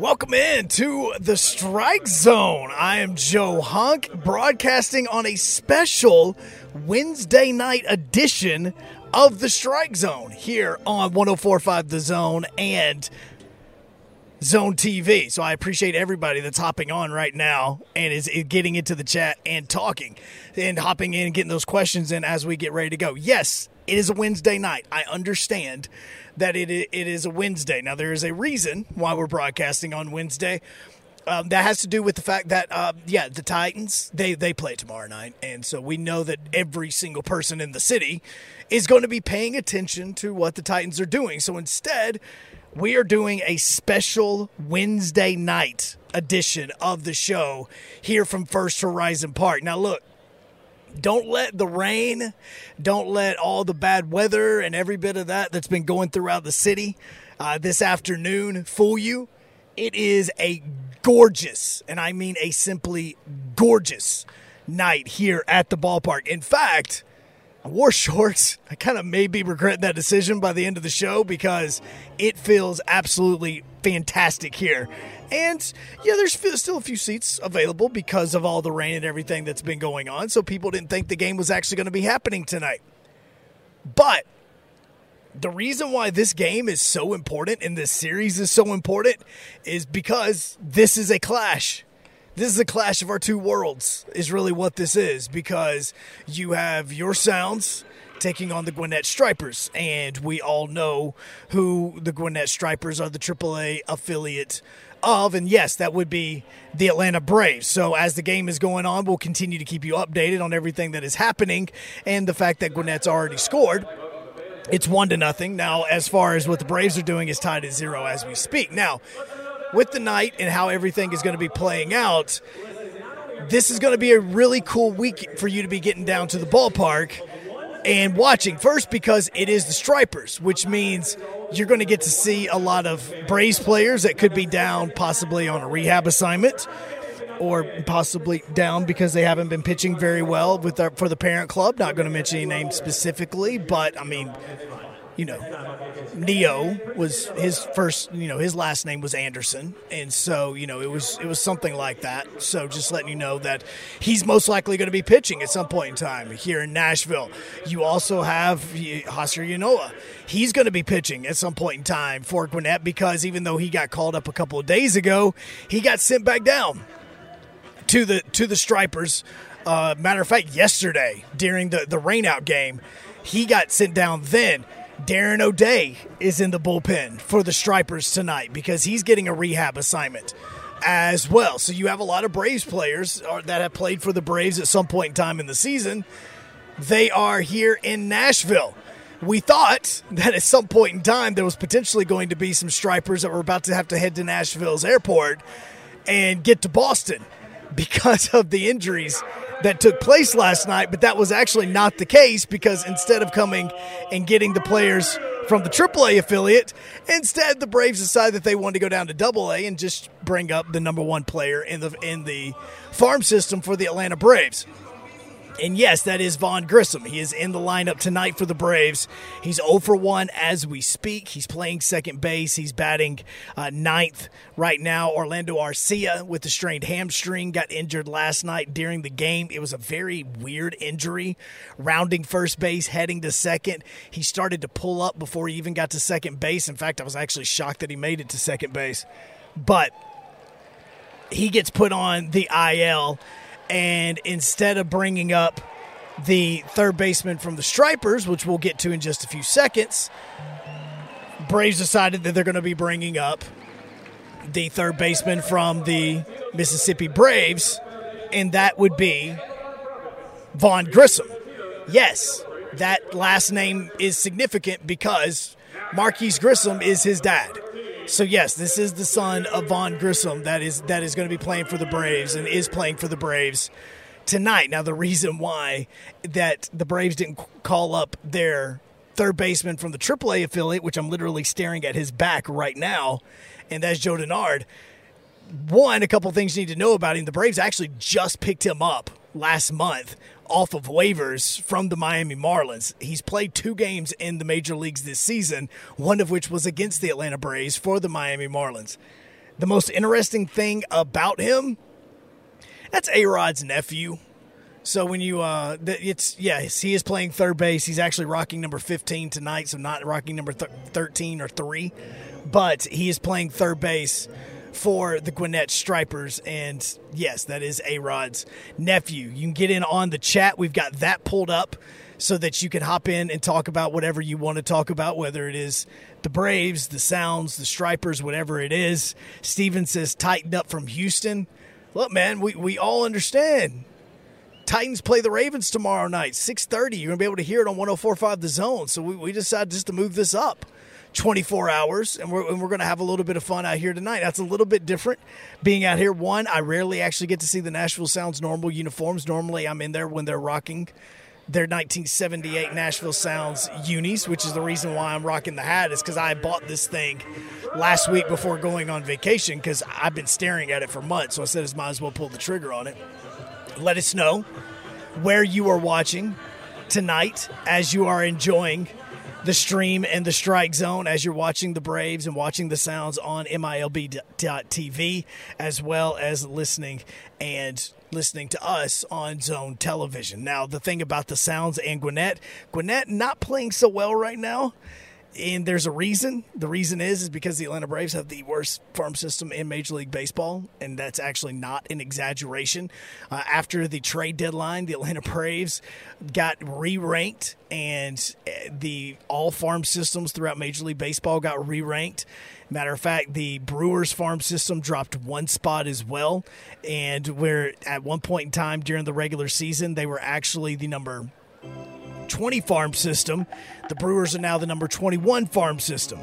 Welcome in to the Strike Zone. I am Joe Hunk, broadcasting on a special Wednesday night edition of the Strike Zone here on 104.5 The Zone and Zone TV. So I appreciate everybody that's hopping on right now and is getting into the chat and talking and hopping in and getting those questions in as we get ready to go. Yes, it is a Wednesday night. I understand that it is a Wednesday. Now, there is a reason why we're broadcasting on Wednesday. That has to do with the fact that, the Titans, they play tomorrow night. And so we know that every single person in the city is going to be paying attention to what the Titans are doing. So instead, we are doing a special Wednesday night edition of the show here from First Horizon Park. Now, look, don't let the rain, don't let all the bad weather and every bit of that that's been going throughout the city this afternoon fool you. It is a gorgeous, and I mean a simply gorgeous night here at the ballpark. In fact, I wore shorts. I kind of maybe regret that decision by the end of the show because it feels absolutely fantastic here. And, yeah, there's still a few seats available because of all the rain and everything that's been going on. So people didn't think the game was actually going to be happening tonight. But the reason why this game is so important and this series is so important is because this is a clash. This is a clash of our two worlds is really what this is, because you have your Sounds taking on the Gwinnett Stripers, and we all know who the Gwinnett Stripers are, the AAA affiliate of, and yes, that would be the Atlanta Braves. So as the game is going on, we'll continue to keep you updated on everything that is happening and the fact that Gwinnett's already scored. It's 1-0. Now, as far as what the Braves are doing, is tied at 0 as we speak. Now, with the night and how everything is going to be playing out, this is going to be a really cool week for you to be getting down to the ballpark and watching. First, because it is the Stripers, which means you're going to get to see a lot of Braves players that could be down possibly on a rehab assignment or possibly down because they haven't been pitching very well for the parent club. Not going to mention any names specifically, but, I mean, you know, Neo was his first, you know, his last name was Anderson. And so, you know, it was something like that. So just letting you know that he's most likely going to be pitching at some point in time here in Nashville. You also have Hasir Yanoa. He's going to be pitching at some point in time for Gwinnett, because even though he got called up a couple of days ago, he got sent back down to the Stripers. Matter of fact, yesterday during the rainout game, he got sent down then. Darren O'Day is in the bullpen for the Stripers tonight because he's getting a rehab assignment as well. So you have a lot of Braves players that have played for the Braves at some point in time in the season. They are here in Nashville. We thought that at some point in time there was potentially going to be some Stripers that were about to have to head to Nashville's airport and get to Boston because of the injuries that took place last night, but that was actually not the case, because instead of coming and getting the players from the AAA affiliate, instead the Braves decided that they wanted to go down to AA and just bring up the #1 player in the farm system for the Atlanta Braves. And yes, that is Vaughn Grissom. He is in the lineup tonight for the Braves. He's 0-for-1 as we speak. He's playing second base. He's batting ninth right now. Orlando Arcia with a strained hamstring got injured last night during the game. It was a very weird injury, rounding first base, heading to second. He started to pull up before he even got to second base. In fact, I was actually shocked that he made it to second base. But he gets put on the IL. And instead of bringing up the third baseman from the Stripers, which we'll get to in just a few seconds, Braves decided that they're going to be bringing up the third baseman from the Mississippi Braves, and that would be Vaughn Grissom. Yes, that last name is significant because Marquise Grissom is his dad. So yes, this is the son of Vaughn Grissom that is going to be playing for the Braves and is playing for the Braves tonight. Now, the reason why that the Braves didn't call up their third baseman from the AAA affiliate, which I'm literally staring at his back right now, and that's Joe Denard. One, a couple things you need to know about him. The Braves actually just picked him up last month off of waivers from the Miami Marlins. He's played 2 games in the major leagues this season, one of which was against the Atlanta Braves for the Miami Marlins. The most interesting thing about him, that's A-Rod's nephew. So when you, he is playing third base. He's actually rocking number 15 tonight, so not rocking number 13 or 3, but he is playing third base for the Gwinnett Stripers, and yes, that is A-Rod's nephew. You can get in on the chat. We've got that pulled up so that you can hop in and talk about whatever you want to talk about, whether it is the Braves, the Sounds, the Stripers, whatever it is. Steven says, tightened up from Houston. Look, man, we all understand. Titans play the Ravens tomorrow night, 6:30. You're going to be able to hear it on 104.5 The Zone, so we decided just to move this up 24 hours, and we're going to have a little bit of fun out here tonight. That's a little bit different being out here. One, I rarely actually get to see the Nashville Sounds normal uniforms. Normally, I'm in there when they're rocking their 1978 Nashville Sounds unis, which is the reason why I'm rocking the hat, is because I bought this thing last week before going on vacation because I've been staring at it for months, so I said I might as well pull the trigger on it. Let us know where you are watching tonight as you are enjoying the stream and the Strike Zone, as you're watching the Braves and watching the Sounds on MILB.TV, as well as listening to us on Zone Television. Now, the thing about the Sounds and Gwinnett not playing so well right now, and there's a reason. The reason is because the Atlanta Braves have the worst farm system in Major League Baseball, and that's actually not an exaggeration. After the trade deadline, the Atlanta Braves got re-ranked, and the all farm systems throughout Major League Baseball got re-ranked. Matter of fact, the Brewers farm system dropped one spot as well, and where at one point in time during the regular season, they were actually the number 20 farm system. The Brewers are now the number 21 farm system.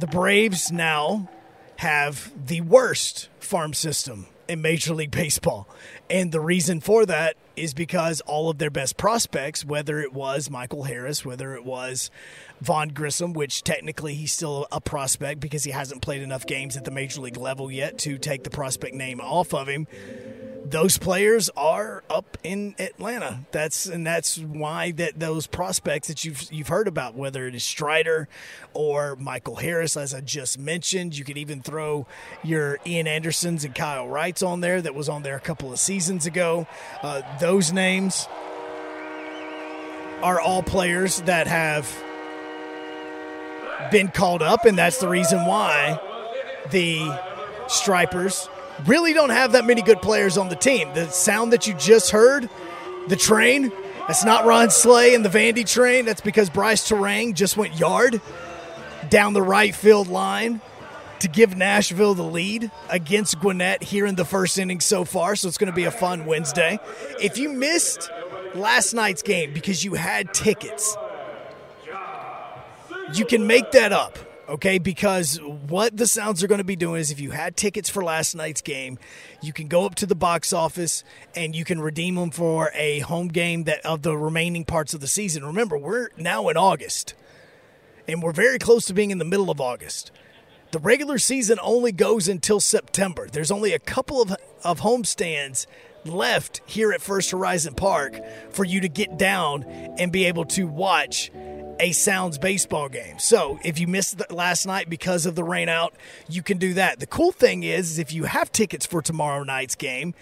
The Braves now have the worst farm system in Major League Baseball. And the reason for that is because all of their best prospects, whether it was Michael Harris, whether it was Vaughn Grissom, which technically he's still a prospect because he hasn't played enough games at the Major League level yet to take the prospect name off of him, those players are up in Atlanta. That's why that those prospects that you've heard about, whether it is Strider or Michael Harris, as I just mentioned, you could even throw your Ian Andersons and Kyle Wrights on there that was on there a couple of seasons ago. Those names are all players that have been called up, and that's the reason why the Stripers really don't have that many good players on the team. The sound that you just heard, the train, that's not Ron Slay and the Vandy train. That's because Bryce Terang just went yard down the right field line to give Nashville the lead against Gwinnett here in the first inning so far, so it's going to be a fun Wednesday. If you missed last night's game because you had tickets, you can make that up. Okay, because what the Sounds are going to be doing is, if you had tickets for last night's game, you can go up to the box office and you can redeem them for a home game that of the remaining parts of the season. Remember, we're now in August, and we're very close to being in the middle of August. The regular season only goes until September. There's only a couple of homestands left here at First Horizon Park for you to get down and be able to watch a Sounds baseball game. So if you missed last night because of the rain out, you can do that. The cool thing is if you have tickets for tomorrow night's game,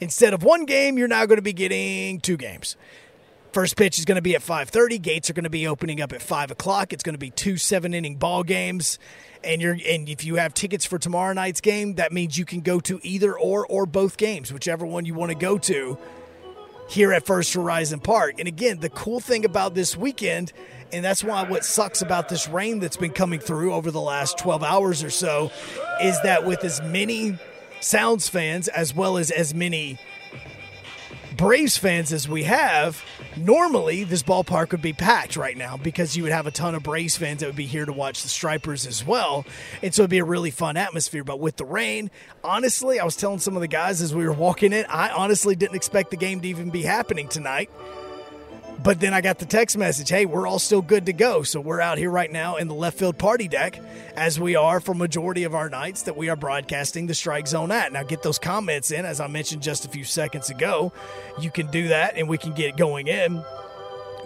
instead of one game, you're now going to be getting 2 games. First pitch is going to be at 5:30. Gates are going to be opening up at 5 o'clock. It's going to be 2 seven-inning ball games. And if you have tickets for tomorrow night's game, that means you can go to either or both games, whichever one you want to go to here at First Horizon Park. And again, the cool thing about this weekend, and that's why what sucks about this rain that's been coming through over the last 12 hours or so, is that with as many Sounds fans as well as many Braves fans as we have, normally this ballpark would be packed right now because you would have a ton of Braves fans that would be here to watch the Stripers as well. And so it'd be a really fun atmosphere. But with the rain, honestly, I was telling some of the guys as we were walking in, I honestly didn't expect the game to even be happening tonight. But then I got the text message, hey, we're all still good to go. So we're out here right now in the left field party deck, as we are for majority of our nights that we are broadcasting the Strike Zone at. Now get those comments in, as I mentioned just a few seconds ago. You can do that, and we can get going in.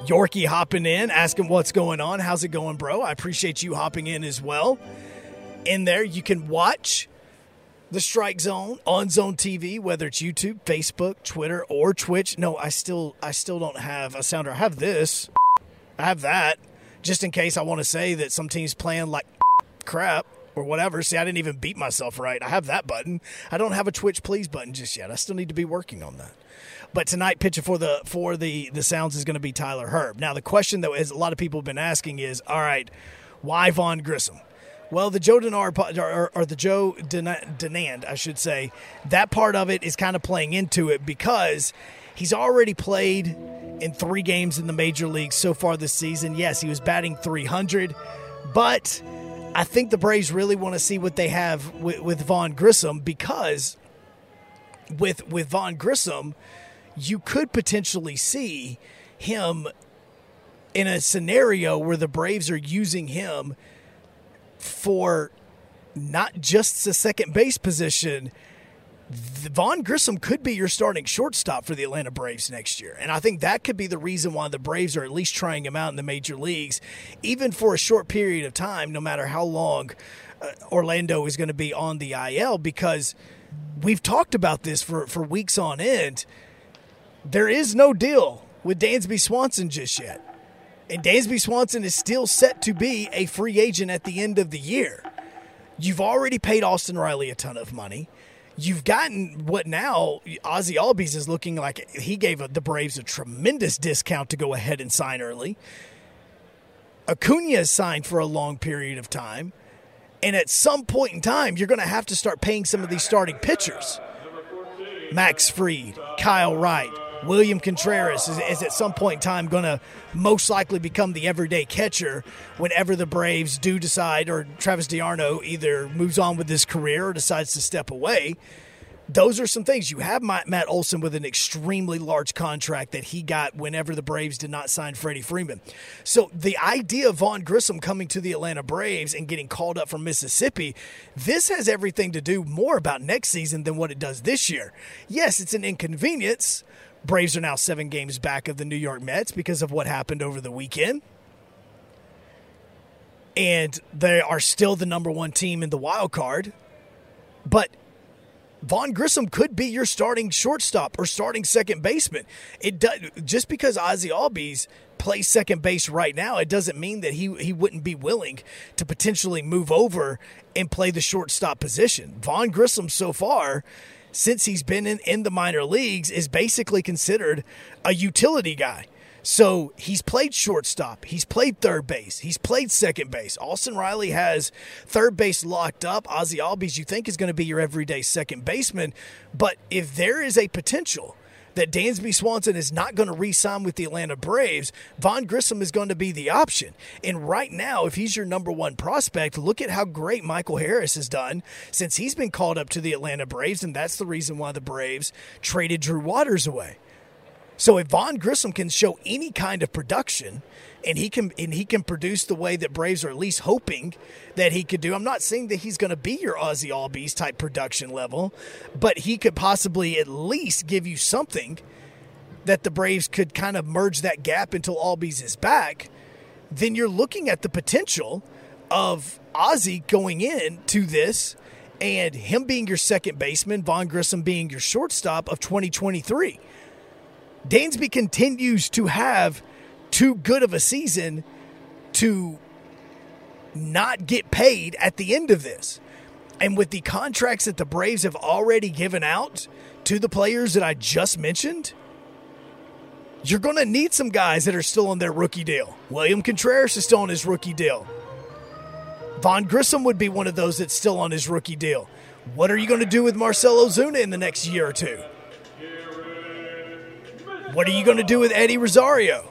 Yorkie hopping in, asking what's going on. How's it going, bro? I appreciate you hopping in as well. In there, you can watch the Strike Zone on Zone TV, whether it's YouTube, Facebook, Twitter, or Twitch. No, I still don't have a sounder. I have this. I have that. Just in case I want to say that some team's playing like crap or whatever. See, I didn't even beat myself right. I have that button. I don't have a Twitch Please button just yet. I still need to be working on that. But tonight, pitcher for the Sounds is going to be Tyler Herb. Now, the question that is a lot of people have been asking is, all right, why Vaughn Grissom? Well, the Joe Denard, or the Joe Denand, I should say, that part of it is kind of playing into it because he's already played in 3 games in the major leagues so far this season. Yes, he was batting .300, but I think the Braves really want to see what they have with Vaughn Grissom, because with Vaughn Grissom, you could potentially see him in a scenario where the Braves are using him for not just the second base position. Vaughn Grissom could be your starting shortstop for the Atlanta Braves next year. And I think that could be the reason why the Braves are at least trying him out in the major leagues, even for a short period of time, no matter how long Orlando is going to be on the IL, because we've talked about this for weeks on end. There is no deal with Dansby Swanson just yet. And Dansby Swanson is still set to be a free agent at the end of the year. You've already paid Austin Riley a ton of money. You've gotten what now Ozzie Albies is looking like. He gave the Braves a tremendous discount to go ahead and sign early. Acuna is signed for a long period of time. And at some point in time, you're going to have to start paying some of these starting pitchers. Max Fried, Kyle Wright, William Contreras is at some point in time going to most likely become the everyday catcher whenever the Braves do decide, or Travis DeArno either moves on with his career or decides to step away. Those are some things. You have Matt Olson with an extremely large contract that he got whenever the Braves did not sign Freddie Freeman. So the idea of Vaughn Grissom coming to the Atlanta Braves and getting called up from Mississippi, this has everything to do more about next season than what it does this year. Yes, it's an inconvenience. Braves are now 7 games back of the New York Mets because of what happened over the weekend. And they are still the number 1 team in the wild card. But Vaughn Grissom could be your starting shortstop or starting second baseman. It does, just because Ozzie Albies plays second base right now, it doesn't mean that he wouldn't be willing to potentially move over and play the shortstop position. Vaughn Grissom so far, since he's been in the minor leagues, is basically considered a utility guy. So he's played shortstop, he's played third base, he's played second base. Austin Riley has third base locked up. Ozzie Albies, you think, is going to be your everyday second baseman. But if there is a potential that Dansby Swanson is not going to re-sign with the Atlanta Braves, Vaughn Grissom is going to be the option. And right now, if he's your number 1 prospect, look at how great Michael Harris has done since he's been called up to the Atlanta Braves, and that's the reason why the Braves traded Drew Waters away. So if Vaughn Grissom can show any kind of production, and he can produce the way that Braves are at least hoping that he could do. I'm not saying that he's going to be your Ozzie Albies type production level, but he could possibly at least give you something that the Braves could kind of merge that gap until Albies is back. Then you're looking at the potential of Ozzie going in to this and him being your second baseman, Vaughn Grissom being your shortstop of 2023. Dansby continues to have too good of a season to not get paid at the end of this. And with the contracts that the Braves have already given out to the players that I just mentioned, you're going to need some guys that are still on their rookie deal. William Contreras is still on his rookie deal. Vaughn Grissom would be one of those that's still on his rookie deal. What are you going to do with Marcell Ozuna in the next year or two? What are you going to do with Eddie Rosario?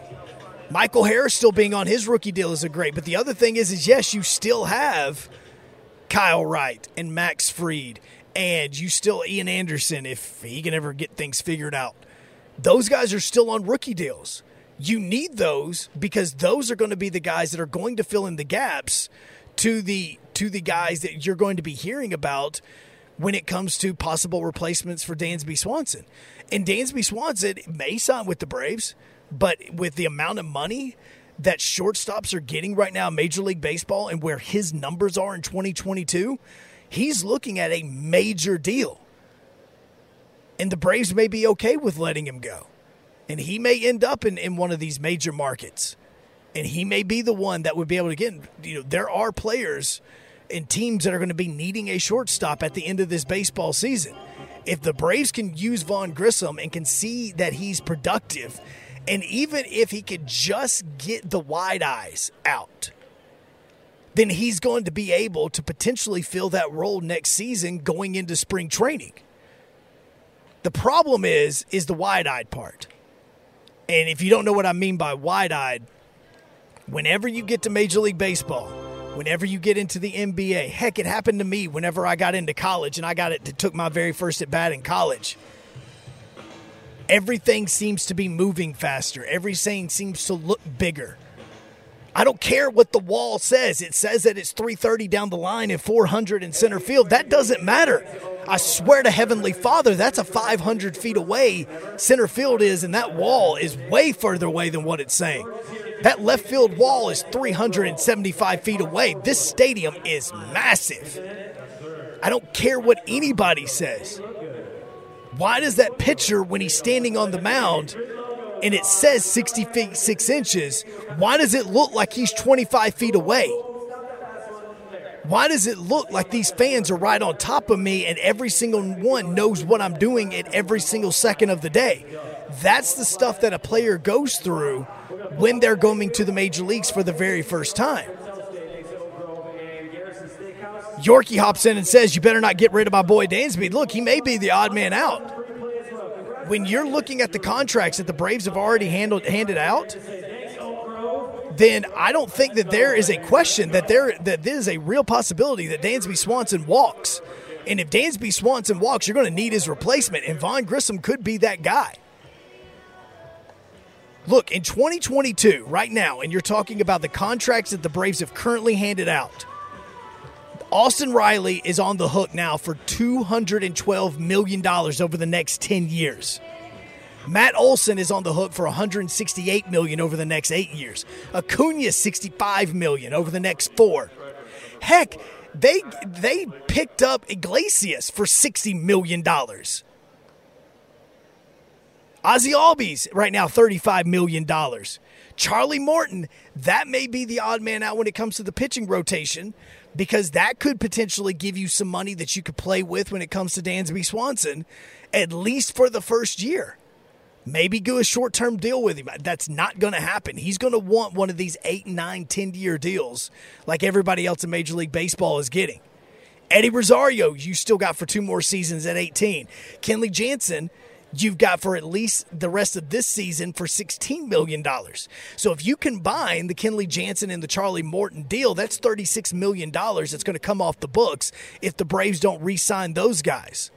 Michael Harris still being on his rookie deal is a great. But the other thing is yes, you still have Kyle Wright and Max Fried, and you still Ian Anderson, if he can ever get things figured out. Those guys are still on rookie deals. You need those because those are going to be the guys that are going to fill in the gaps to the guys that you're going to be hearing about when it comes to possible replacements for Dansby Swanson. And Dansby Swanson may sign with the Braves, but with the amount of money that shortstops are getting right now in Major League Baseball and where his numbers are in 2022, he's looking at a major deal. And the Braves may be okay with letting him go. And he may end up in one of these major markets. And he may be the one that would be able to get, there are players and teams that are going to be needing a shortstop at the end of this baseball season. If the Braves can use Vaughn Grissom and can see that he's productive, and even if he could just get the wide eyes out, then he's going to be able to potentially fill that role next season going into spring training. The problem is the wide-eyed part. And if you don't know what I mean by wide-eyed, whenever you get to Major League Baseball, whenever you get into the NBA, heck, it happened to me whenever I got into college, and took my very first at-bat in college. Everything seems to be moving faster. Everything seems to look bigger. I don't care what the wall says. It says that it's 330 down the line and 400 in center field. That doesn't matter. I swear to Heavenly Father, that's a 500 feet away center field is, and that wall is way further away than what it's saying. That left field wall is 375 feet away. This stadium is massive. I don't care what anybody says. Why does that pitcher, when he's standing on the mound, and it says 60 feet, 6 inches, why does it look like he's 25 feet away? Why does it look like these fans are right on top of me and every single one knows what I'm doing at every single second of the day? That's the stuff that a player goes through when they're going to the major leagues for the very first time. Yorkie hops in and says, you better not get rid of my boy Dansby. Look, he may be the odd man out. When you're looking at the contracts that the Braves have already handed out, then I don't think that there is a question that this is a real possibility that Dansby Swanson walks. And if Dansby Swanson walks, you're going to need his replacement, and Vaughn Grissom could be that guy. Look, in 2022, right now, and you're talking about the contracts that the Braves have currently handed out, Austin Riley is on the hook now for $212 million over the next 10 years. Matt Olson is on the hook for $168 million over the next 8 years. Acuna, $65 million over the next 4. Heck, they picked up Iglesias for $60 million. Ozzie Albies right now, $35 million. Charlie Morton, that may be the odd man out when it comes to the pitching rotation, because that could potentially give you some money that you could play with when it comes to Dansby Swanson, at least for the first year. Maybe do a short-term deal with him. That's not going to happen. He's going to want one of these 8, 9, 10-year deals like everybody else in Major League Baseball is getting. Eddie Rosario, you still got for 2 more seasons at 18. Kenley Jansen, you've got for at least the rest of this season for $16 million. So if you combine the Kenley Jansen and the Charlie Morton deal, that's $36 million that's going to come off the books if the Braves don't re-sign those guys.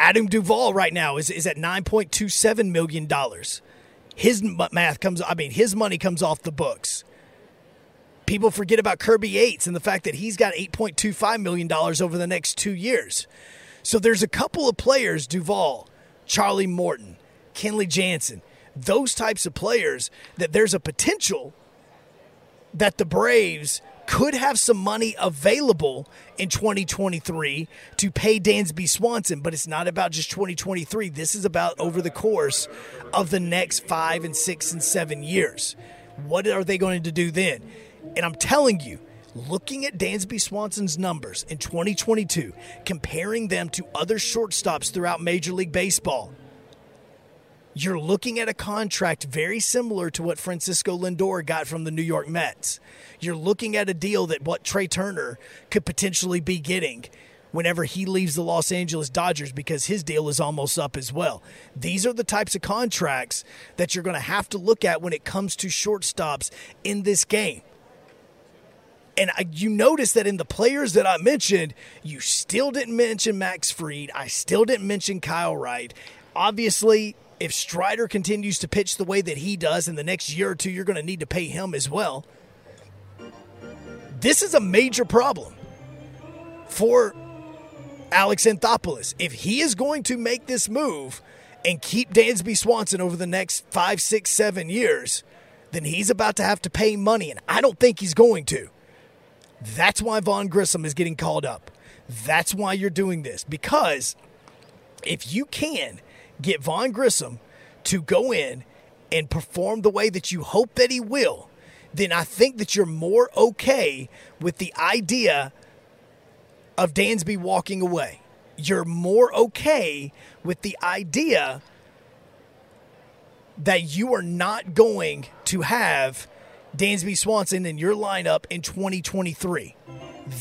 Adam Duvall right now is at $9.27 million. His money comes off the books. People forget about Kirby Yates and the fact that he's got $8.25 million over the next 2 years. So there's a couple of players, Duvall, Charlie Morton, Kenley Jansen, those types of players that there's a potential that the Braves could have some money available in 2023 to pay Dansby Swanson, but it's not about just 2023. This is about over the course of the next 5 and 6 and 7 years. What are they going to do then? And I'm telling you, looking at Dansby Swanson's numbers in 2022, comparing them to other shortstops throughout Major League Baseball, you're looking at a contract very similar to what Francisco Lindor got from the New York Mets. You're looking at a deal that what Trey Turner could potentially be getting whenever he leaves the Los Angeles Dodgers because his deal is almost up as well. These are the types of contracts that you're going to have to look at when it comes to shortstops in this game. And you notice that in the players that I mentioned, you still didn't mention Max Fried. I still didn't mention Kyle Wright. Obviously, if Strider continues to pitch the way that he does in the next year or two, you're going to need to pay him as well. This is a major problem for Alex Anthopoulos. If he is going to make this move and keep Dansby Swanson over the next 5, 6, 7 years, then he's about to have to pay money, and I don't think he's going to. That's why Vaughn Grissom is getting called up. That's why you're doing this. Because if you can get Vaughn Grissom to go in and perform the way that you hope that he will, then I think that you're more okay with the idea of Dansby walking away. You're more okay with the idea that you are not going to have Dansby Swanson in your lineup in 2023.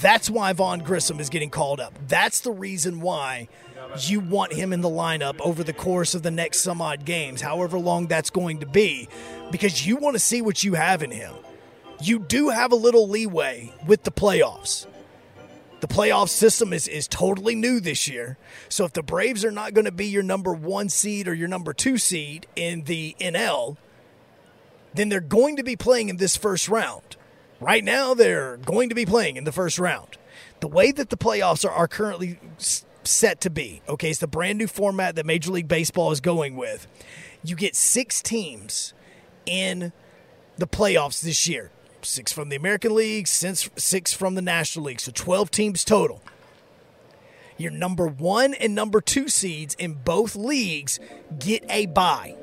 That's why Vaughn Grissom is getting called up. That's the reason why you want him in the lineup over the course of the next some odd games, however long that's going to be, because you want to see what you have in him. You do have a little leeway with the playoffs. The playoff system is totally new this year. So if the Braves are not going to be your number one seed or your number two seed in the NL, then they're going to be playing in this first round. Right now, they're going to be playing in the first round. The way that the playoffs are currently set to be, okay, it's the brand new format that Major League Baseball is going with. You get 6 teams in the playoffs this year. 6 from the American League, 6 from the National League, so 12 teams total. Your number 1 and number 2 seeds in both leagues get a bye.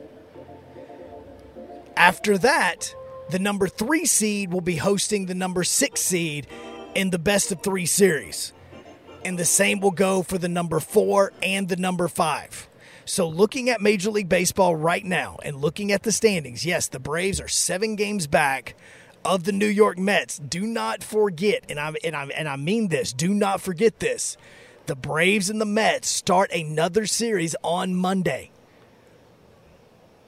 After that, the number 3 seed will be hosting the number 6 seed in the best-of-3 series. And the same will go for the number 4 and the number 5. So looking at Major League Baseball right now and looking at the standings, yes, the Braves are 7 games back of the New York Mets. Do not forget, and I mean this, do not forget this, the Braves and the Mets start another series on Monday.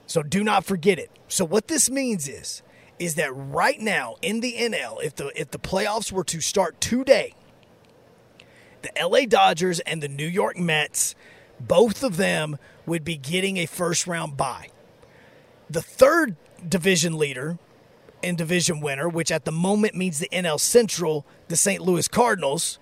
So do not forget it. So what this means is that right now in the NL, if the playoffs were to start today, the LA Dodgers and the New York Mets, both of them would be getting a first-round bye. The third division leader and division winner, which at the moment means the NL Central, the St. Louis Cardinals,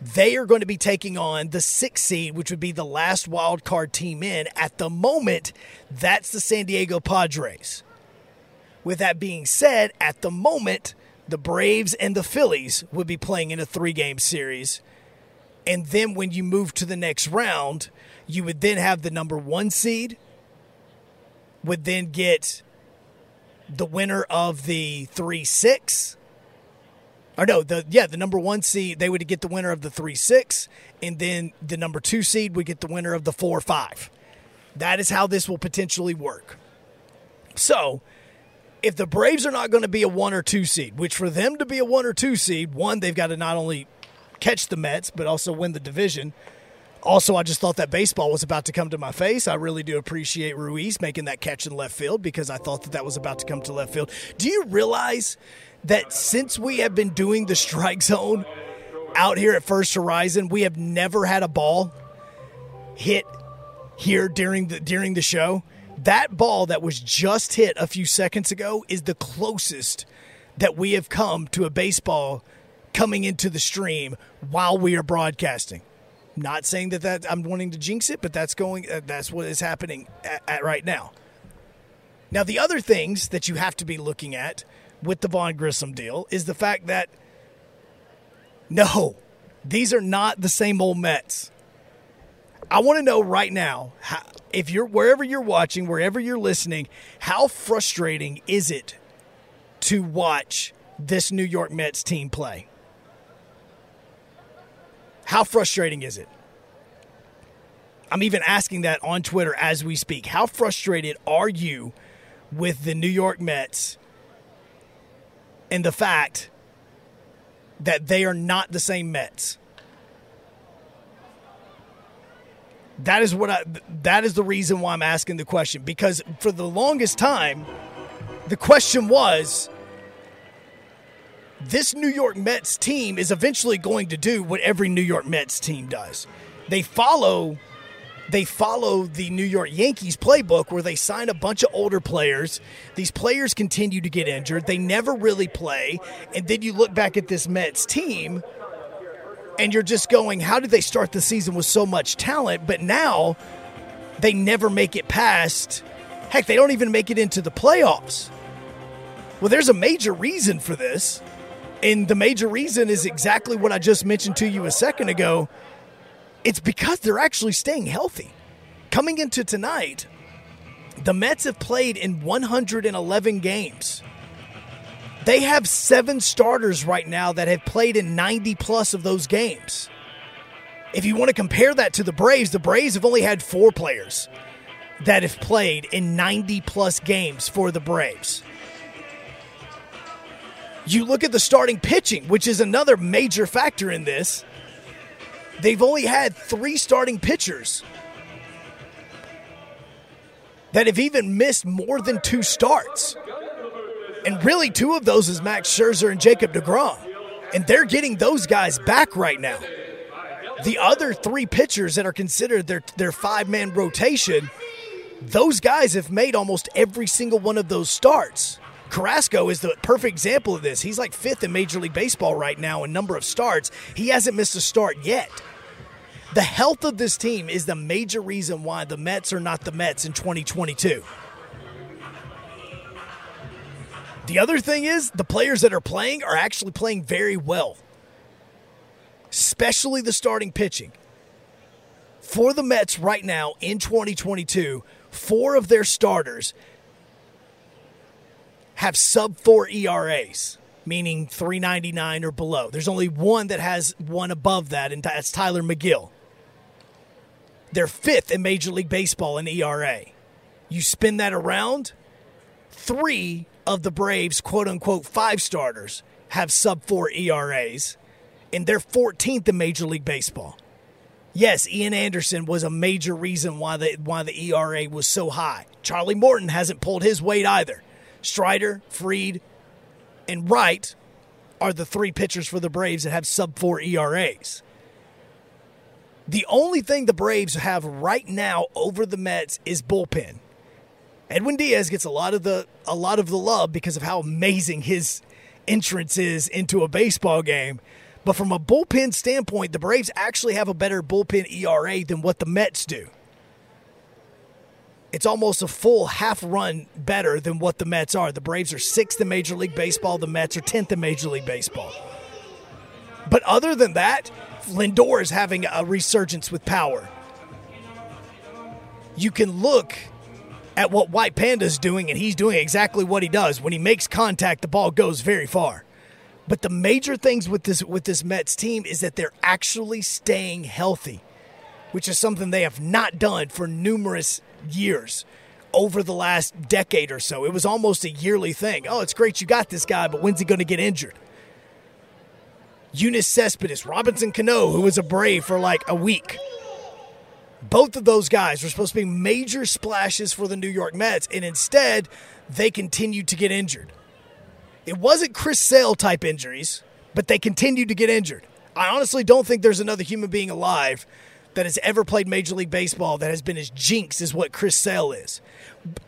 they are going to be taking on the 6th seed, which would be the last wild card team in. At the moment, that's the San Diego Padres. With that being said, at the moment, the Braves and the Phillies would be playing in a 3-game series. And then when you move to the next round, you would then have the number 1 seed, would then get the winner of the 3-6. The number 1 seed, they would get the winner of the 3-6, and then the number 2 seed would get the winner of the 4-5. That is how this will potentially work. So, if the Braves are not going to be a 1 or 2 seed, which for them to be a 1 or 2 seed, one, they've got to not only catch the Mets, but also win the division. Also, I just thought that baseball was about to come to my face. I really do appreciate Ruiz making that catch in left field because I thought that was about to come to left field. Do you realize that since we have been doing the Strike Zone out here at First Horizon, we have never had a ball hit here during the show? That ball that was just hit a few seconds ago is the closest that we have come to a baseball coming into the stream while we are broadcasting. Not saying that I'm wanting to jinx it, but that's what is happening at right now. Now, the other things that you have to be looking at with the Vaughn Grissom deal is the fact that, no, these are not the same old Mets. I want to know right now, if you're wherever you're watching, wherever you're listening, how frustrating is it to watch this New York Mets team play? How frustrating is it? I'm even asking that on Twitter as we speak. How frustrated are you with the New York Mets and the fact that they are not the same Mets? That is what that is the reason why I'm asking the question, because for the longest time, the question was, this New York Mets team is eventually going to do what every New York Mets team does. They follow the New York Yankees playbook where they sign a bunch of older players. These players continue to get injured. They never really play. And then you look back at this Mets team and you're just going, how did they start the season with so much talent? But now they never make it past. Heck, they don't even make it into the playoffs. Well, there's a major reason for this. And the major reason is exactly what I just mentioned to you a second ago. It's because they're actually staying healthy. Coming into tonight, the Mets have played in 111 games. They have 7 starters right now that have played in 90-plus of those games. If you want to compare that to the Braves have only had 4 players that have played in 90-plus games for the Braves. You look at the starting pitching, which is another major factor in this. They've only had 3 starting pitchers that have even missed more than 2 starts. And really 2 of those is Max Scherzer and Jacob DeGrom. And they're getting those guys back right now. The other 3 pitchers that are considered their 5-man rotation, those guys have made almost every single one of those starts. Carrasco is the perfect example of this. He's like 5th in Major League Baseball right now in number of starts. He hasn't missed a start yet. The health of this team is the major reason why the Mets are not the Mets in 2022. The other thing is the players that are playing are actually playing very well, especially the starting pitching. For the Mets right now in 2022, 4 of their starters have sub-4 ERAs, meaning 3.99 or below. There's only one that has one above that, and that's Tyler McGill. They're 5th in Major League Baseball in ERA. You spin that around, 3 of the Braves' quote-unquote 5 starters have sub-4 ERAs, and they're 14th in Major League Baseball. Yes, Ian Anderson was a major reason why the ERA was so high. Charlie Morton hasn't pulled his weight either. Strider, Fried, and Wright are the 3 pitchers for the Braves that have sub-4 ERAs. The only thing the Braves have right now over the Mets is bullpen. Edwin Diaz gets a lot of the love because of how amazing his entrance is into a baseball game. But from a bullpen standpoint, the Braves actually have a better bullpen ERA than what the Mets do. It's almost a full half run better than what the Mets are. The Braves are 6th in Major League Baseball. The Mets are 10th in Major League Baseball. But other than that, Lindor is having a resurgence with power. You can look at what White Panda's doing, and he's doing exactly what he does. When he makes contact, the ball goes very far. But the major things with this Mets team is that they're actually staying healthy, which is something they have not done for numerous years over the last decade or so. It was almost a yearly thing. Oh, it's great you got this guy, but when's he going to get injured? Unis Cespedes, Robinson Cano, who was a Brave for like a week. Both of those guys were supposed to be major splashes for the New York Mets, and instead they continued to get injured. It wasn't Chris Sale type injuries, but they continued to get injured. I honestly don't think there's another human being alive that has ever played Major League Baseball that has been as jinxed as what Chris Sale is.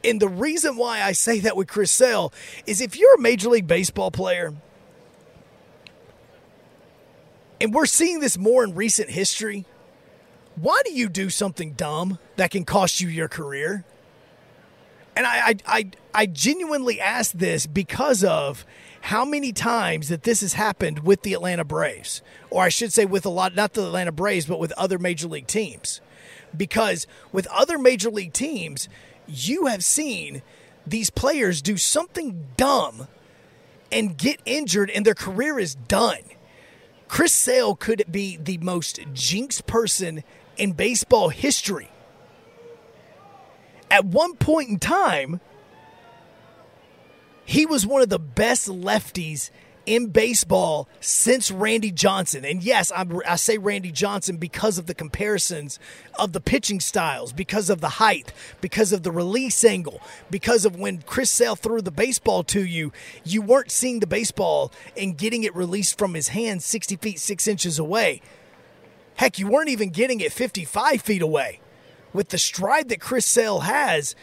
And the reason why I say that with Chris Sale is if you're a Major League Baseball player, and we're seeing this more in recent history, why do you do something dumb that can cost you your career? And I genuinely ask this because of how many times that this has happened with the Atlanta Braves, or I should say with a lot, not the Atlanta Braves, but with other Major League teams. Because with other Major League teams, you have seen these players do something dumb and get injured and their career is done. Chris Sale could be the most jinxed person in baseball history. At one point in time, he was one of the best lefties in baseball since Randy Johnson. And yes, I say Randy Johnson because of the comparisons of the pitching styles, because of the height, because of the release angle, because of when Chris Sale threw the baseball to you, you weren't seeing the baseball and getting it released from his hand 60 feet, 6 inches away. Heck, you weren't even getting it 55 feet away. With the stride that Chris Sale has,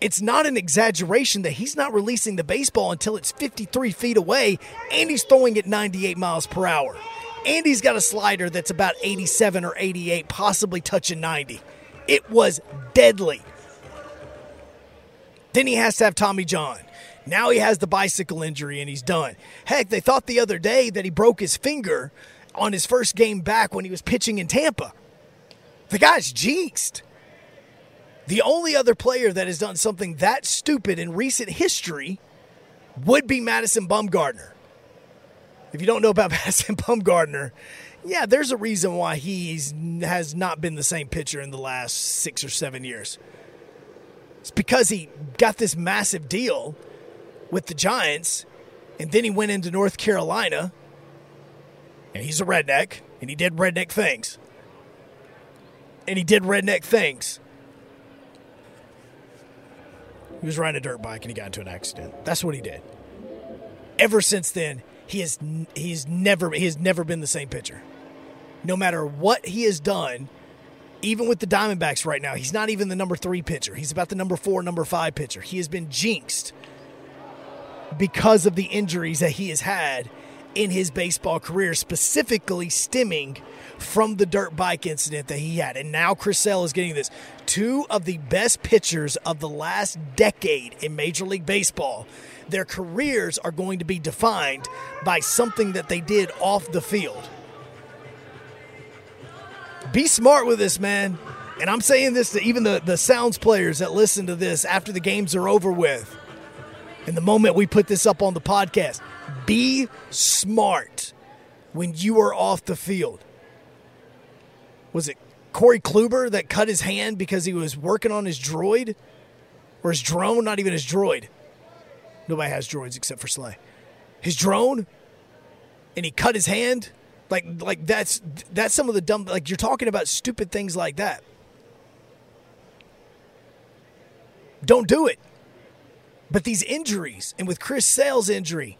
it's not an exaggeration that he's not releasing the baseball until it's 53 feet away, and he's throwing it 98 miles per hour. And he's got a slider that's about 87 or 88, possibly touching 90. It was deadly. Then he has to have Tommy John. Now he has the bicycle injury, and he's done. Heck, they thought the other day that he broke his finger on his first game back when he was pitching in Tampa. The guy's jinxed. The only other player that has done something that stupid in recent history would be Madison Bumgarner. If you don't know about Madison Bumgarner, yeah, there's a reason why he has not been the same pitcher in the last 6 or 7 years. It's because he got this massive deal with the Giants, and then he went into North Carolina, and he's a redneck, and he did redneck things. He was riding a dirt bike and he got into an accident. That's what he did. Ever since then, he has never been the same pitcher. No matter what he has done, even with the Diamondbacks right now, he's not even the number 3 pitcher. He's about the number 4, number 5 pitcher. He has been jinxed because of the injuries that he has had in his baseball career, specifically stemming from the dirt bike incident that he had. And now Chris Sale is getting this. 2 of the best pitchers of the last decade in Major League Baseball, their careers are going to be defined by something that they did off the field. Be smart with this, man. And I'm saying this to even the Sounds players that listen to this after the games are over with. And the moment we put this up on the podcast, be smart when you are off the field. Was it Corey Kluber that cut his hand because he was working on his droid? Or his drone? Not even his droid. Nobody has droids except for Slay. His drone? And he cut his hand? Like that's some of the dumb... Like, you're talking about stupid things like that. Don't do it. But these injuries, and with Chris Sale's injury,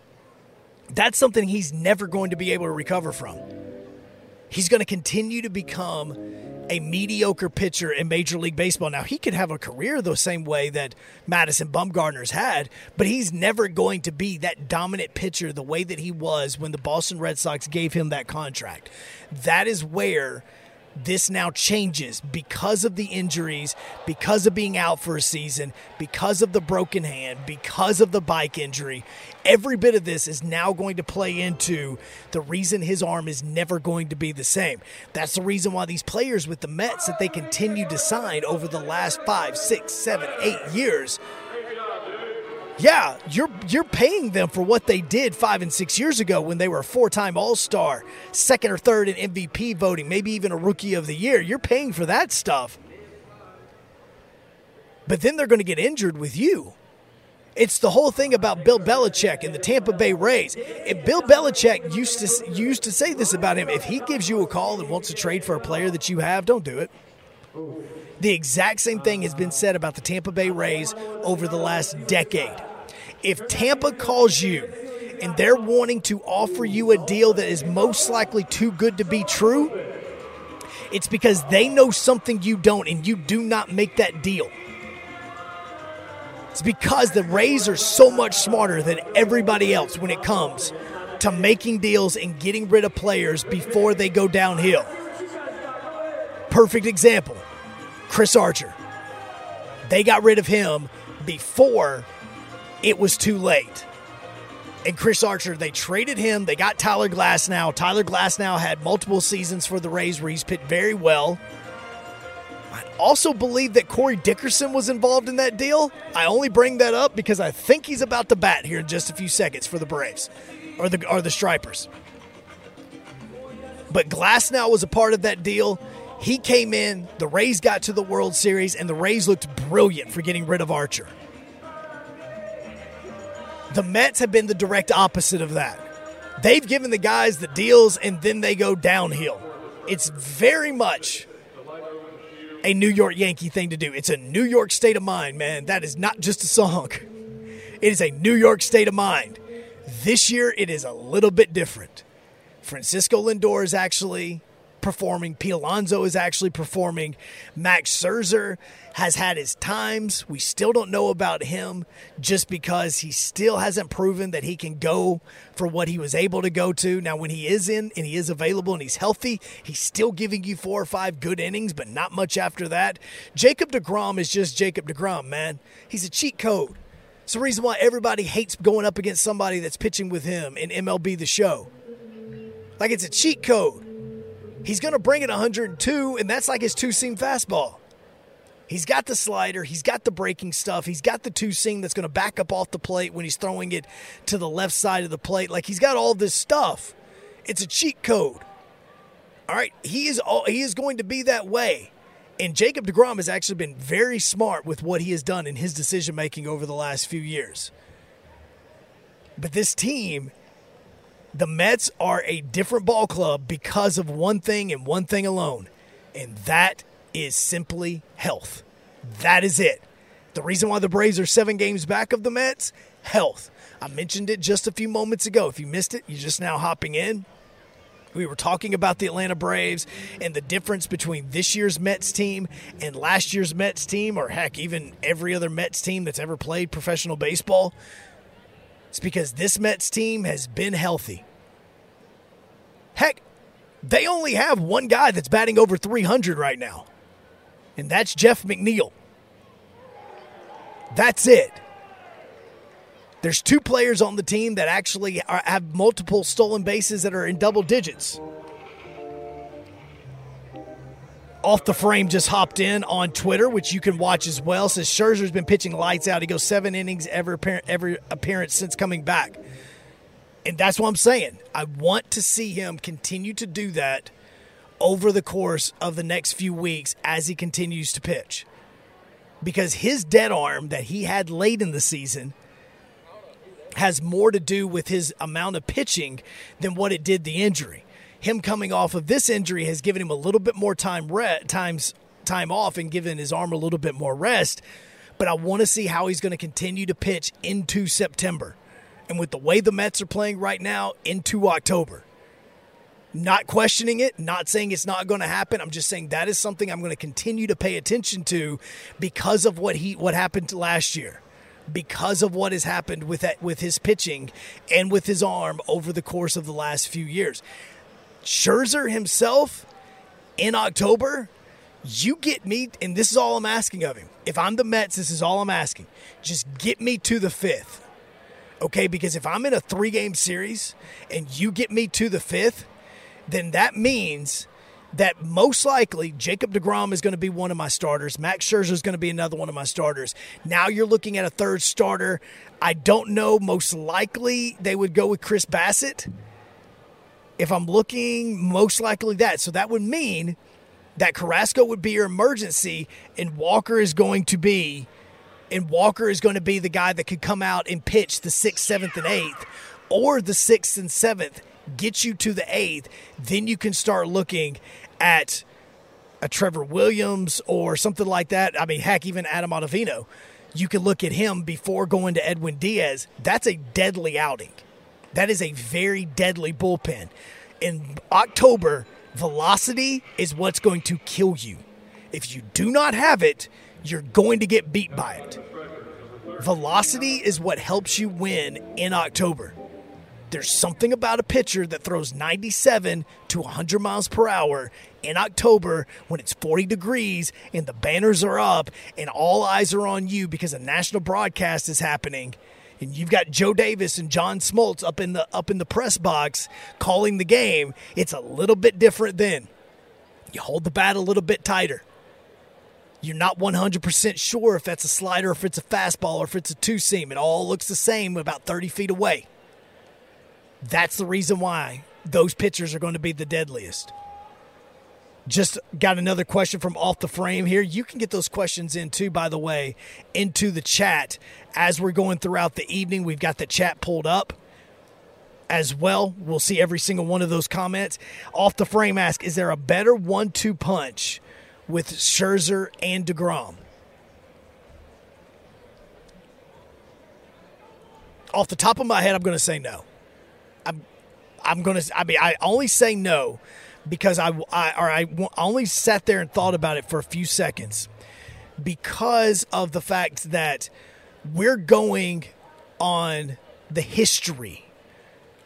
that's something he's never going to be able to recover from. He's going to continue to become a mediocre pitcher in Major League Baseball. Now, he could have a career the same way that Madison Bumgarner's had, but he's never going to be that dominant pitcher the way that he was when the Boston Red Sox gave him that contract. That is where this now changes because of the injuries, because of being out for a season, because of the broken hand, because of the bike injury. Every bit of this is now going to play into the reason his arm is never going to be the same. That's the reason why these players with the Mets that they continue to sign over the last 5, 6, 7, 8 years, yeah, you're paying them for what they did 5 and 6 years ago when they were a 4-time All-Star, 2nd or 3rd in MVP voting, maybe even a Rookie of the Year. You're paying for that stuff. But then they're going to get injured with you. It's the whole thing about Bill Belichick and the Tampa Bay Rays. If Bill Belichick used to say this about him, if he gives you a call and wants to trade for a player that you have, don't do it. The exact same thing has been said about the Tampa Bay Rays over the last decade. If Tampa calls you and they're wanting to offer you a deal that is most likely too good to be true, it's because they know something you don't and you do not make that deal. It's because the Rays are so much smarter than everybody else when it comes to making deals and getting rid of players before they go downhill. Perfect example, Chris Archer. They got rid of him before it was too late. And Chris Archer, they traded him. They got Tyler Glasnow. Tyler Glasnow had multiple seasons for the Rays where he's pitched very well. I also believe that Corey Dickerson was involved in that deal. I only bring that up because I think he's about to bat here in just a few seconds for the Braves or the Stripers. But Glasnow was a part of that deal. He came in, the Rays got to the World Series, and the Rays looked brilliant for getting rid of Archer. The Mets have been the direct opposite of that. they've given the guys the deals, and then they go downhill. It's very much a New York Yankee thing to do. It's a New York state of mind, man. That is not just a song. It is a New York state of mind. This year, it is a little bit different. Francisco Lindor is actually performing. Pete Alonso is actually performing. Max Scherzer has had his times. We still don't know about him just because he still hasn't proven that he can go for what he was able to go to. Now, when he is in and he is available and he's healthy, he's still giving you 4 or 5 good innings, but not much after that. Jacob DeGrom is just Jacob DeGrom, man. He's a cheat code. It's the reason why everybody hates going up against somebody that's pitching with him in MLB The Show. Like, it's a cheat code. He's going to bring it 102, and that's like his two-seam fastball. He's got the slider. He's got the breaking stuff. He's got the two-seam that's going to back up off the plate when he's throwing it to the left side of the plate. Like, he's got all this stuff. It's a cheat code. All right, he is going to be that way. And Jacob DeGrom has actually been very smart with what he has done in his decision-making over the last few years. But this team, the Mets, are a different ball club because of one thing and one thing alone, and that is simply health. That is it. The reason why the Braves are 7 games back of the Mets, health. I mentioned it just a few moments ago. If you missed it, you're just now hopping in. We were talking about the Atlanta Braves and the difference between this year's Mets team and last year's Mets team, or heck, even every other Mets team that's ever played professional baseball. It's because this Mets team has been healthy. Heck, they only have one guy that's batting over 300 right now, and that's Jeff McNeil. That's it. There's 2 players on the team that actually have multiple stolen bases that are in double digits. Off the Frame just hopped in on Twitter, which you can watch as well. Says Scherzer's been pitching lights out. He goes 7 innings every appearance since coming back. And that's what I'm saying. I want to see him continue to do that over the course of the next few weeks as he continues to pitch. Because his dead arm that he had late in the season has more to do with his amount of pitching than what it did the injury. Him coming off of this injury has given him a little bit more time off and given his arm a little bit more rest. But I want to see how he's going to continue to pitch into September. And with the way the Mets are playing right now, into October. Not questioning it, not saying it's not going to happen. I'm just saying that is something I'm going to continue to pay attention to because of what happened last year. Because of what has happened with his pitching and with his arm over the course of the last few years. Scherzer himself in October, you get me, and this is all I'm asking of him. If I'm the Mets, this is all I'm asking. Just get me to the 5th, okay? Because if I'm in a 3-game series and you get me to the 5th, then that means that most likely Jacob DeGrom is going to be one of my starters. Max Scherzer is going to be another one of my starters. Now you're looking at a 3rd starter. I don't know. Most likely they would go with Chris Bassett. If I'm looking, most likely that. So that would mean that Carrasco would be your emergency, and Walker is going to be the guy that could come out and pitch the 6th, 7th, and 8th, or the 6th and 7th, get you to the 8th. Then you can start looking at a Trevor Williams or something like that. I mean, heck, even Adam Ottavino. You can look at him before going to Edwin Diaz. That's a deadly outing. That is a very deadly bullpen. In October, velocity is what's going to kill you. If you do not have it, you're going to get beat by it. Velocity is what helps you win in October. There's something about a pitcher that throws 97 to 100 miles per hour in October when it's 40 degrees and the banners are up and all eyes are on you because a national broadcast is happening. And you've got Joe Davis and John Smoltz up in the press box calling the game. It's a little bit different then. You hold the bat a little bit tighter. You're not 100% sure if that's a slider, if it's a fastball, or if it's a two-seam. It all looks the same about 30 feet away. That's the reason why those pitchers are going to be the deadliest. Just got another question from Off the Frame here. You can get those questions in too, by the way, into the chat as we're going throughout the evening. We've got the chat pulled up. as well. We'll see every single one of those comments. Off the Frame ask, is there a better 1-2 punch with Scherzer and DeGrom? Off the top of my head, I'm going to say no. I only say no because I only sat there and thought about it for a few seconds because of the fact that we're going on the history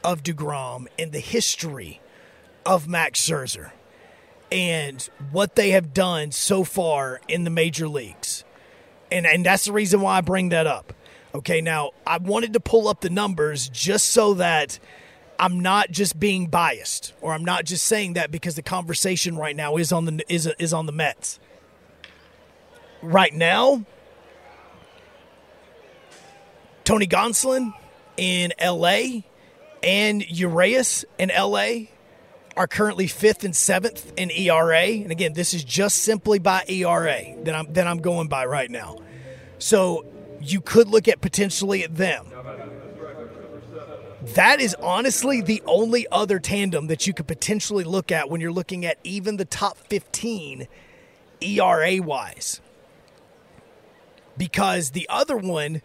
of DeGrom and the history of Max Scherzer and what they have done so far in the major leagues. And that's the reason why I bring that up. Okay, now I wanted to pull up the numbers just so that I'm not just being biased, or I'm not just saying that because the conversation right now is on the is on the Mets. Right now, Tony Gonsolin in LA and Urias in LA are currently 5th and 7th in ERA. And again, this is just simply by ERA that I'm going by right now. So you could look at potentially at them. That is honestly the only other tandem that you could potentially look at when you're looking at even the top 15 ERA-wise. Because the other one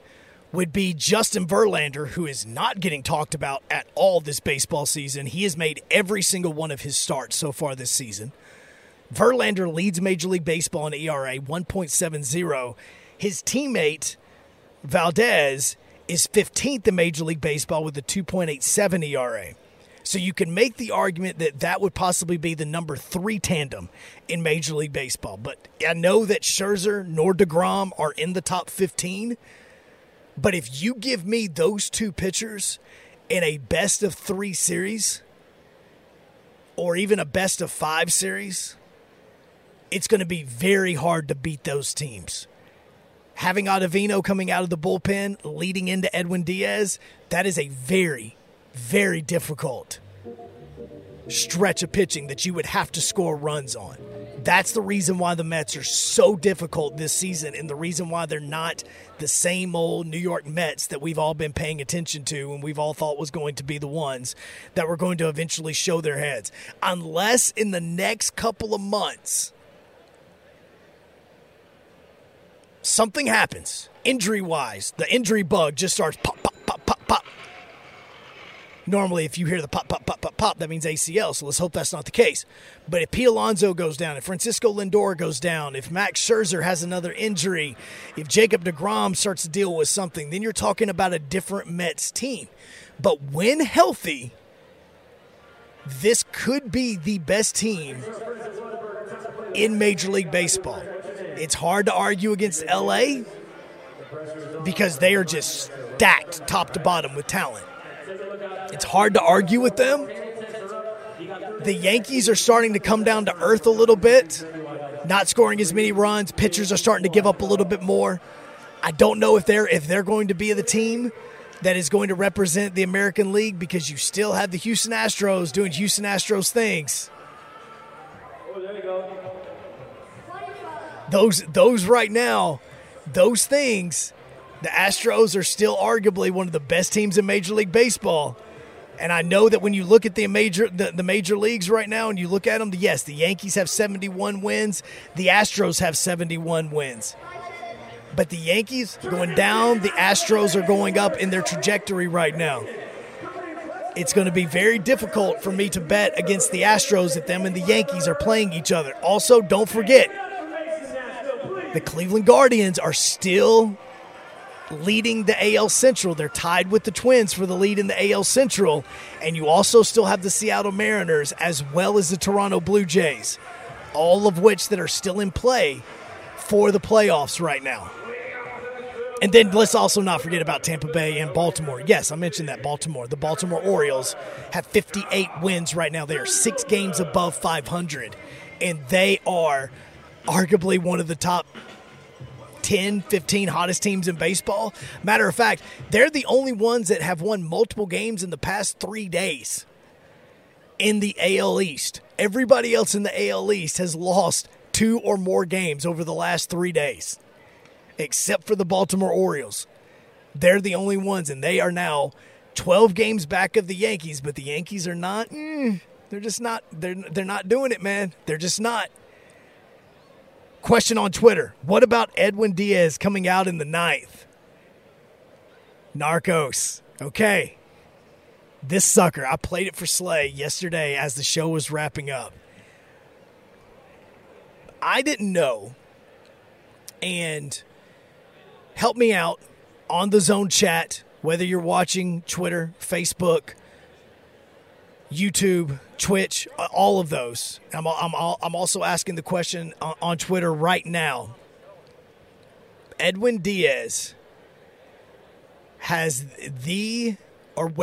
would be Justin Verlander, who is not getting talked about at all this baseball season. He has made every single one of his starts so far this season. Verlander leads Major League Baseball in ERA, 1.70. His teammate, Valdez, is 15th in Major League Baseball with a 2.87 ERA. So you can make the argument that would possibly be the number 3 tandem in Major League Baseball. But I know that Scherzer nor DeGrom are in the top 15. But if you give me those two pitchers in a best-of-3 series or even a best-of-5 series, it's going to be very hard to beat those teams. Having Ottavino coming out of the bullpen, leading into Edwin Diaz, that is a very, very difficult stretch of pitching that you would have to score runs on. That's the reason why the Mets are so difficult this season and the reason why they're not the same old New York Mets that we've all been paying attention to and we've all thought was going to be the ones that were going to eventually show their heads. Unless in the next couple of months something happens, injury-wise. The injury bug just starts pop, pop, pop, pop, pop. Normally, if you hear the pop, pop, pop, pop, pop, that means ACL, so let's hope that's not the case. But if Pete Alonso goes down, if Francisco Lindor goes down, if Max Scherzer has another injury, if Jacob DeGrom starts to deal with something, then you're talking about a different Mets team. But when healthy, this could be the best team in Major League Baseball. It's hard to argue against LA because they are just stacked top to bottom with talent. It's hard to argue with them. The Yankees are starting to come down to earth a little bit, not scoring as many runs. Pitchers are starting to give up a little bit more. I don't know if they're going to be the team that is going to represent the American League because you still have the Houston Astros doing Houston Astros things. Oh, there you go. Those right now, those things, the Astros are still arguably one of the best teams in Major League Baseball. And I know that when you look at the major leagues right now and you look at them, yes, the Yankees have 71 wins. The Astros have 71 wins. But the Yankees going down, the Astros are going up in their trajectory right now. It's going to be very difficult for me to bet against the Astros if them and the Yankees are playing each other. Also, don't forget, the Cleveland Guardians are still leading the AL Central. They're tied with the Twins for the lead in the AL Central. And you also still have the Seattle Mariners as well as the Toronto Blue Jays, all of which that are still in play for the playoffs right now. And then let's also not forget about Tampa Bay and Baltimore. Yes, I mentioned that Baltimore. The Baltimore Orioles have 58 wins right now. They are 6 games above 500, and they are arguably one of the top 10, 15 hottest teams in baseball. Matter of fact, they're the only ones that have won multiple games in the past 3 days in the AL East. Everybody else in the AL East has lost 2 or more games over the last 3 days, except for the Baltimore Orioles. They're the only ones, and they are now 12 games back of the Yankees, but the Yankees are not. They're just not. They're not doing it, man. They're just not. Question on Twitter: what about Edwin Diaz coming out in the 9th? Narcos. Okay. This sucker. I played it for Slay yesterday as the show was wrapping up. I didn't know. And help me out on the Zone chat, whether you're watching Twitter, Facebook, YouTube, Twitch, all of those. I'm also asking the question on Twitter right now. Edwin Diaz has the...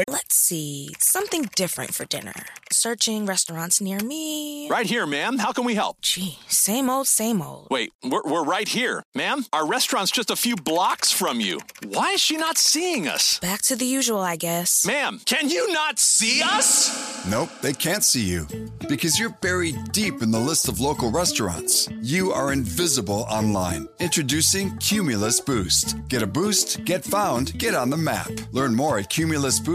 Let's see, something different for dinner. Searching restaurants near me. Right here, ma'am. How can we help? Gee, same old, same old. Wait, we're right here. Ma'am, our restaurant's just a few blocks from you. Why is she not seeing us? Back to the usual, I guess. Ma'am, can you not see us? Nope, they can't see you. Because you're buried deep in the list of local restaurants. You are invisible online. Introducing Cumulus Boost. Get a boost, get found, get on the map. Learn more at CumulusBoost.com.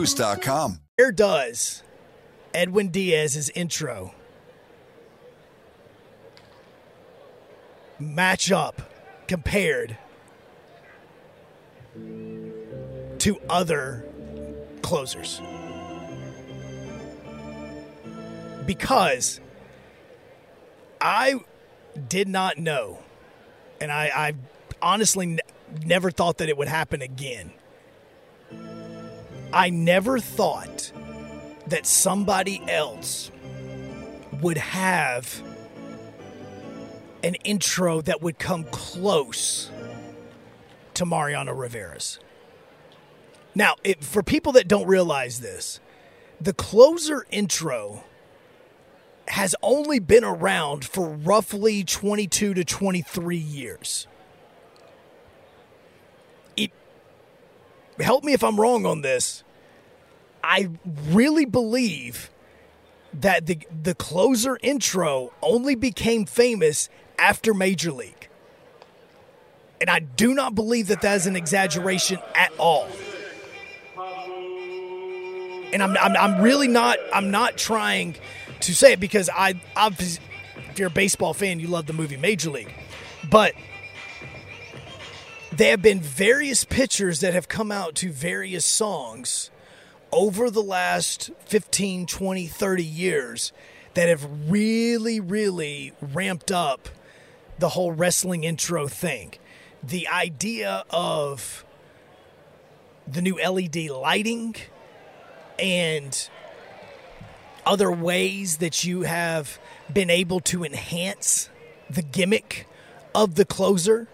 Where does Edwin Diaz's intro match up compared to other closers? Because I did not know, and I honestly never thought that it would happen again. I never thought that somebody else would have an intro that would come close to Mariano Rivera's. Now, for people that don't realize this, the closer intro has only been around for roughly 22 to 23 years. Help me if I'm wrong on this. I really believe that the closer intro only became famous after Major League. And I do not believe that that is an exaggeration at all. And I'm really not, I'm not trying to say it because obviously, if you're a baseball fan, you love the movie Major League. But there have been various pitchers that have come out to various songs over the last 15, 20, 30 years that have really, really ramped up the whole wrestling intro thing. The idea of the new LED lighting and other ways that you have been able to enhance the gimmick of the closer.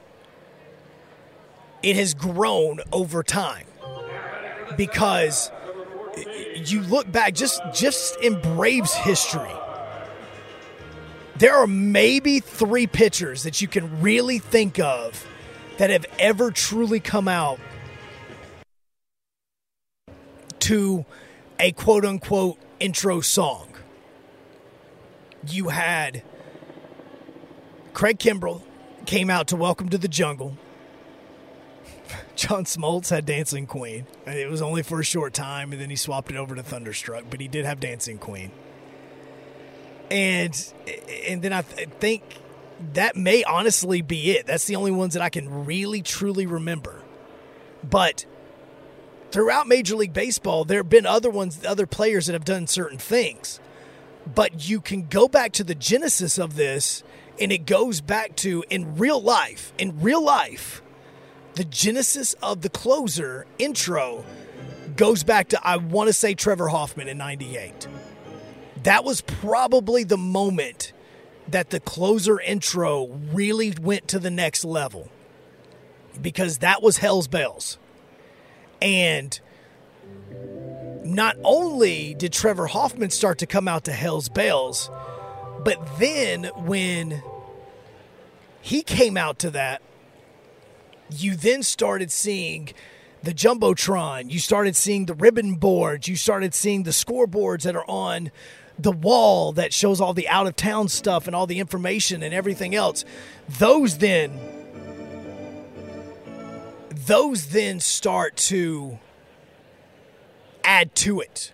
It has grown over time because you look back just in Braves history. There are maybe three pitchers that you can really think of that have ever truly come out to a quote-unquote intro song. You had Craig Kimbrell came out to Welcome to the Jungle. John Smoltz had Dancing Queen. It was only for a short time, and then he swapped it over to Thunderstruck, but he did have Dancing Queen. And then I think that may honestly be it. That's the only ones that I can really, truly remember. But throughout Major League Baseball, there have been other ones, other players that have done certain things. But you can go back to the genesis of this, and it goes back to, in real life, the genesis of the closer intro goes back to, I want to say, Trevor Hoffman in 98. That was probably the moment that the closer intro really went to the next level because that was Hell's Bells. And not only did Trevor Hoffman start to come out to Hell's Bells, but then when he came out to that, you then started seeing the Jumbotron. You started seeing the ribbon boards. You started seeing the scoreboards that are on the wall that shows all the out-of-town stuff and all the information and everything else. Those then start to add to it.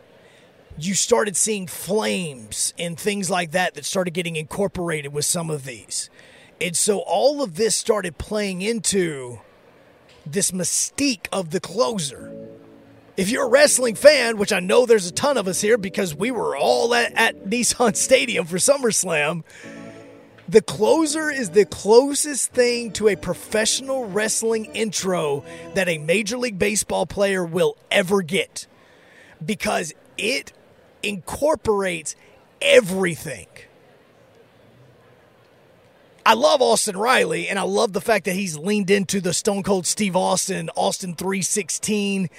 You started seeing flames and things like that that started getting incorporated with some of these. And so all of this started playing into this mystique of the closer. If you're a wrestling fan, which I know there's a ton of us here because we were all at Nissan Stadium for SummerSlam, the closer is the closest thing to a professional wrestling intro that a Major League Baseball player will ever get, because it incorporates everything. I love Austin Riley, and I love the fact that he's leaned into the Stone Cold Steve Austin, Austin 3:16,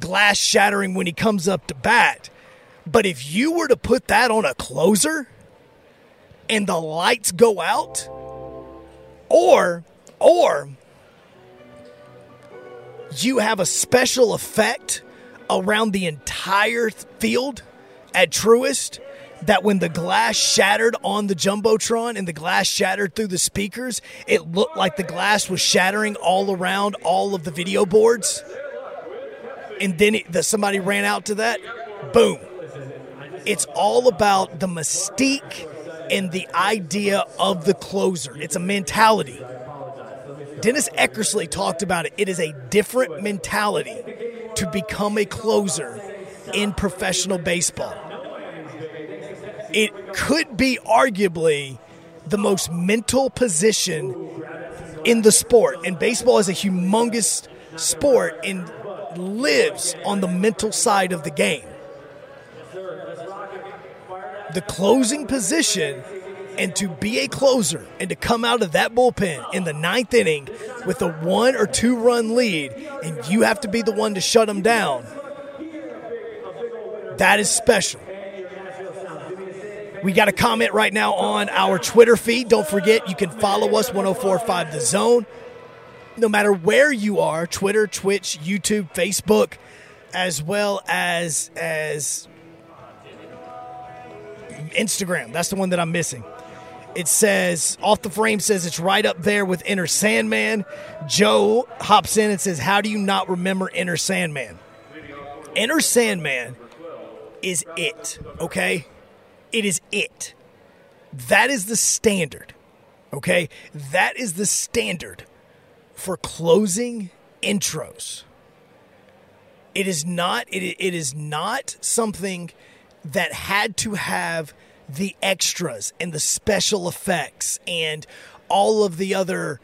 glass shattering when he comes up to bat. But if you were to put that on a closer, and the lights go out, or you have a special effect around the entire field at Truist, that when the glass shattered on the Jumbotron and the glass shattered through the speakers, it looked like the glass was shattering all around all of the video boards. And then somebody ran out to that. Boom. It's all about the mystique and the idea of the closer. It's a mentality. Dennis Eckersley talked about it. It is a different mentality to become a closer in professional baseball. It could be arguably the most mental position in the sport. And baseball is a humongous sport and lives on the mental side of the game. The closing position, and to be a closer and to come out of that bullpen in the ninth inning with a 1 or 2 run lead, and you have to be the one to shut them down, that is special. We got a comment right now on our Twitter feed. Don't forget, you can follow us, 104.5 The Zone. No matter where you are, Twitter, Twitch, YouTube, Facebook, as well as Instagram. That's the one that I'm missing. It says, Off the Frame says it's right up there with Inner Sandman. Joe hops in and says, how do you not remember Inner Sandman? Inner Sandman is it, okay? It is it. That is the standard, okay? That is the standard for closing intros. It is not something that had to have the extras and the special effects and all of the other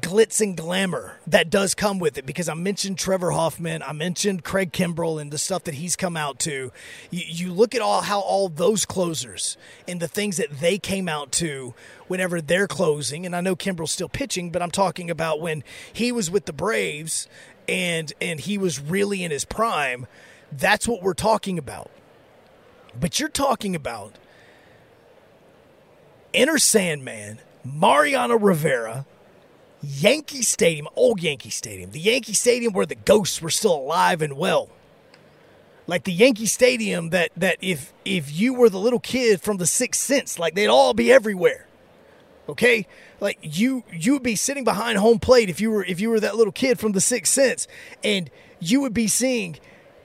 glitz and glamour that does come with it, because I mentioned Trevor Hoffman, I mentioned Craig Kimbrell and the stuff that he's come out to. You look at how all those closers and the things that they came out to whenever they're closing, and I know Kimbrell's still pitching, but I'm talking about when he was with the Braves and he was really in his prime. That's what we're talking about. But you're talking about Inner Sandman, Mariano Rivera, Yankee Stadium, old Yankee Stadium, the Yankee Stadium where the ghosts were still alive and well. Like the Yankee Stadium that if you were the little kid from the Sixth Sense, like they'd all be everywhere. Okay? Like you would be sitting behind home plate if you were that little kid from the Sixth Sense, and you would be seeing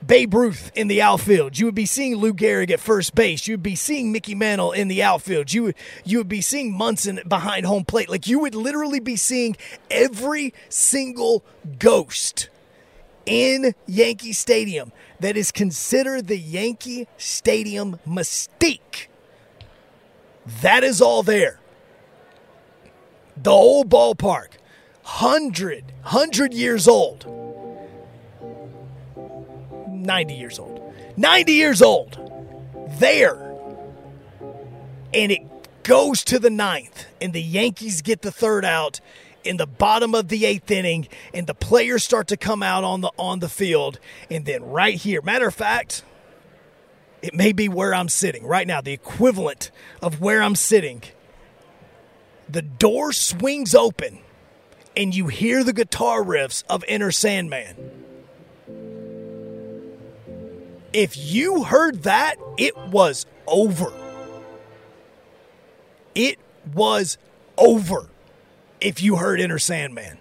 Babe Ruth in the outfield. You would be seeing Lou Gehrig at first base. You would be seeing Mickey Mantle in the outfield. You would be seeing Munson behind home plate. Like you would literally be seeing every single ghost in Yankee Stadium. That is considered the Yankee Stadium mystique. That is all there. The whole ballpark, 100 years old. 90 years old there, and it goes to the ninth, and the Yankees get the third out in the bottom of the eighth inning, and the players start to come out on the field. And then right here, matter of fact, it may be where I'm sitting right now, the equivalent of where I'm sitting, the door swings open and you hear the guitar riffs of Inner Sandman. If you heard that, it was over. It was over if you heard Inner Sandman.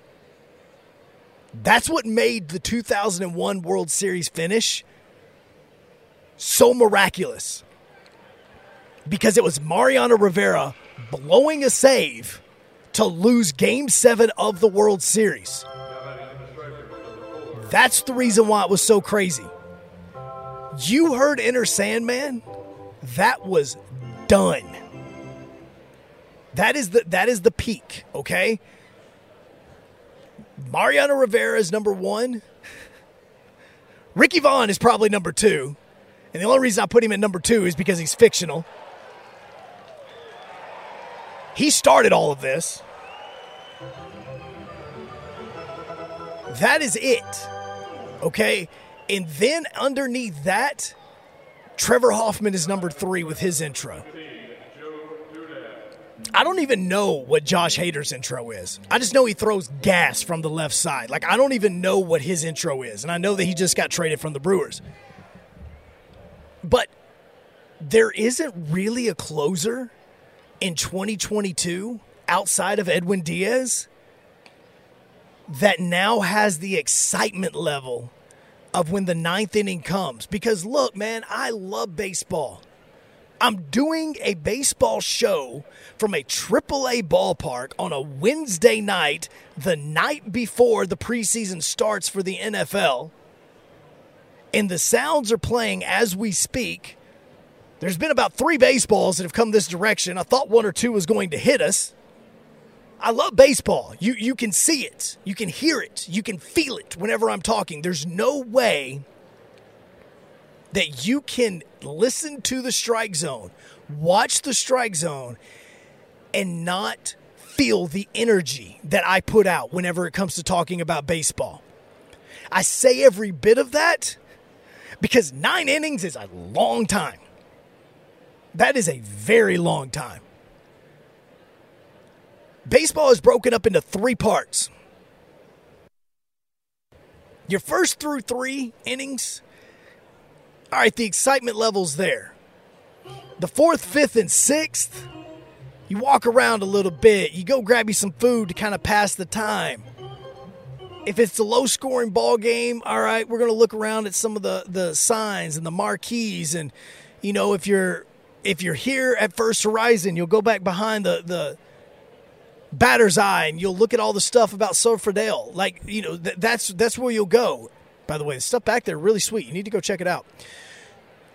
That's what made the 2001 World Series finish so miraculous because it was Mariano Rivera blowing a save to lose Game 7 of the World Series. That's the reason why it was so crazy. You heard Enter Sandman? That was done. That is the peak, okay? Mariano Rivera is number one. Ricky Vaughn is probably number two. And the only reason I put him at number two is because he's fictional. He started all of this. That is it, okay? And then underneath that, Trevor Hoffman is number three with his intro. I don't even know what Josh Hader's intro is. I just know he throws gas from the left side. Like, I don't even know what his intro is. And I know that he just got traded from the Brewers. But there isn't really a closer in 2022 outside of Edwin Diaz that now has the excitement level of when the ninth inning comes. Because, look, man, I love baseball. I'm doing a baseball show from a AAA ballpark on a Wednesday night, the night before the preseason starts for the NFL. And the Sounds are playing as we speak. There's been about three baseballs that have come this direction. I thought one or two was going to hit us. I love baseball. You can see it. You can hear it. You can feel it whenever I'm talking. There's no way that you can listen to the Strike Zone, watch the Strike Zone, and not feel the energy that I put out whenever it comes to talking about baseball. I say every bit of that because 9 innings is a long time. That is a very long time. Baseball is broken up into three parts. Your first through 3 innings, all right, the excitement level's there. The 4th, 5th, and 6th, you walk around a little bit. You go grab you some food to kind of pass the time. If it's a low-scoring ball game, all right, we're going to look around at some of the signs and the marquees. And, you know, if you're here at First Horizon, you'll go back behind the batter's eye and you'll look at all the stuff about Sofredale. Like, you know, that's where you'll go. By the way, the stuff back there, really sweet. You need to go check it out.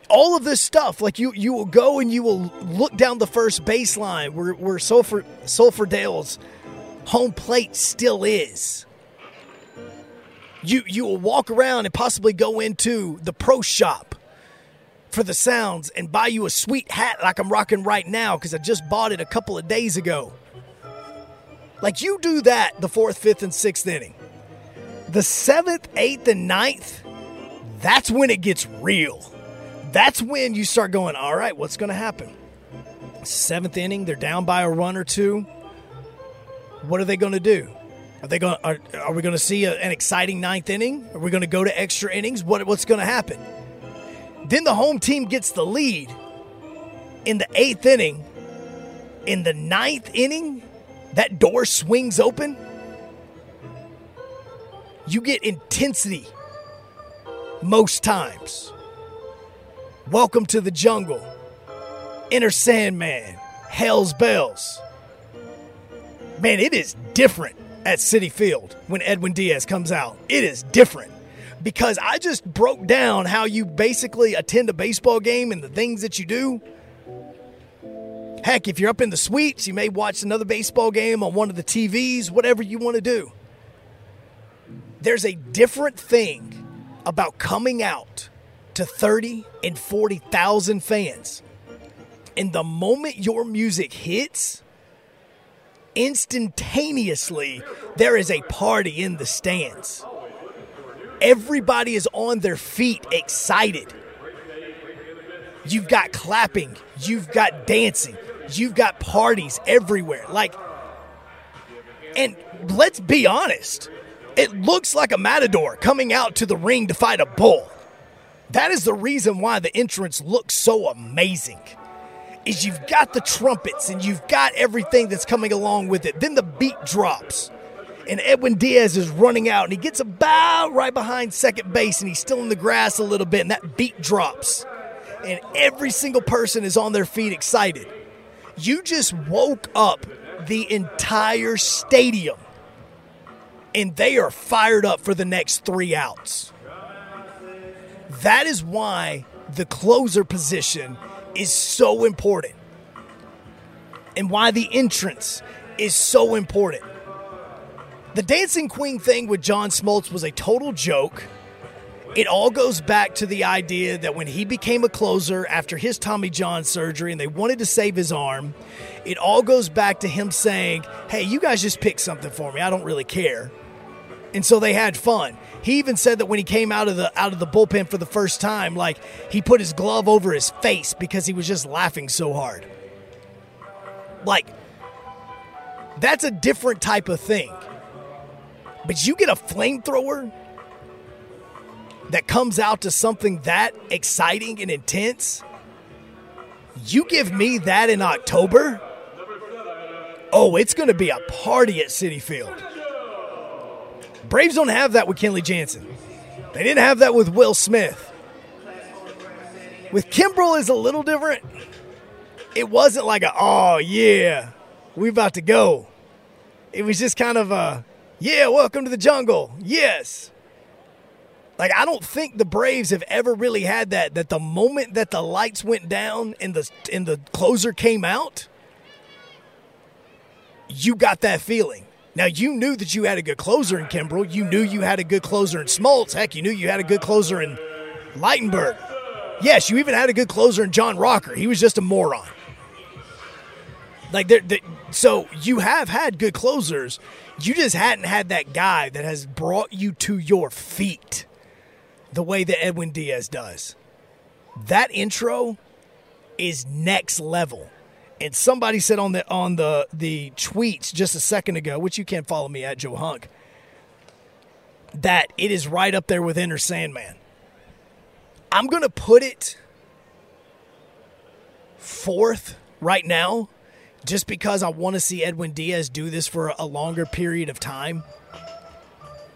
All of this stuff, like you will go and you will look down the first baseline where Sulfurdale's home plate still is. You will walk around and possibly go into the pro shop for the Sounds and buy you a sweet hat like I'm rocking right now because I just bought it a couple of days ago. Like, you do that the 4th, 5th, and 6th inning. The 7th, 8th, and 9th, that's when it gets real. That's when you start going, all right, what's going to happen? 7th inning, they're down by a run or two. What are they going to do? Are we going to see an exciting 9th inning? Are we going to go to extra innings? What's going to happen? Then the home team gets the lead in the 8th inning. In the 9th inning, that door swings open. You get intensity most times. Welcome to the Jungle, Enter Sandman, Hell's Bells. Man, it is different at Citi Field when Edwin Diaz comes out. It is different because I just broke down how you basically attend a baseball game and the things that you do. Heck, if you're up in the suites, you may watch another baseball game on one of the TVs, whatever you want to do. There's a different thing about coming out to 30 and 40,000 fans. And the moment your music hits, instantaneously, there is a party in the stands. Everybody is on their feet, excited. You've got clapping. You've got dancing. You've got parties everywhere. Like, and let's be honest. It looks like a matador coming out to the ring to fight a bull. That is the reason why the entrance looks so amazing. Is you've got the trumpets and you've got everything that's coming along with it. Then the beat drops and Edwin Diaz is running out and he gets about right behind second base and he's still in the grass a little bit and that beat drops. and every single person is on their feet excited. You just woke up the entire stadium, and they are fired up for the next 3 outs. That is why the closer position is so important and why the entrance is so important. The Dancing Queen thing with John Smoltz was a total joke. It all goes back to the idea that when he became a closer after his Tommy John surgery and they wanted to save his arm, it all goes back to him saying, hey, you guys just pick something for me. I don't really care. And so they had fun. He even said that when he came out of the bullpen for the first time, like, he put his glove over his face because he was just laughing so hard. Like, that's a different type of thing. But you get a flamethrower that comes out to something that exciting and intense. You give me that in October, oh, it's going to be a party at Citi Field. Braves don't have that with Kenley Jansen. They didn't have that with Will Smith. With Kimbrel is a little different. It wasn't like a, oh, yeah, we about to go. It was just kind of a, yeah, welcome to the jungle, yes. Like, I don't think the Braves have ever really had that the moment that the lights went down and the closer came out, you got that feeling. Now, you knew that you had a good closer in Kimbrel. You knew you had a good closer in Smoltz. Heck, you knew you had a good closer in Leitenberg. Yes, you even had a good closer in John Rocker. He was just a moron. Like, so you have had good closers. You just hadn't had that guy that has brought you to your feet the way that Edwin Diaz does. That intro is next level. And somebody said on the tweets just a second ago, which you can follow me at Joe Hunk, that it is right up there with Enter Sandman. I'm going to put it 4th right now just because I want to see Edwin Diaz do this for a longer period of time.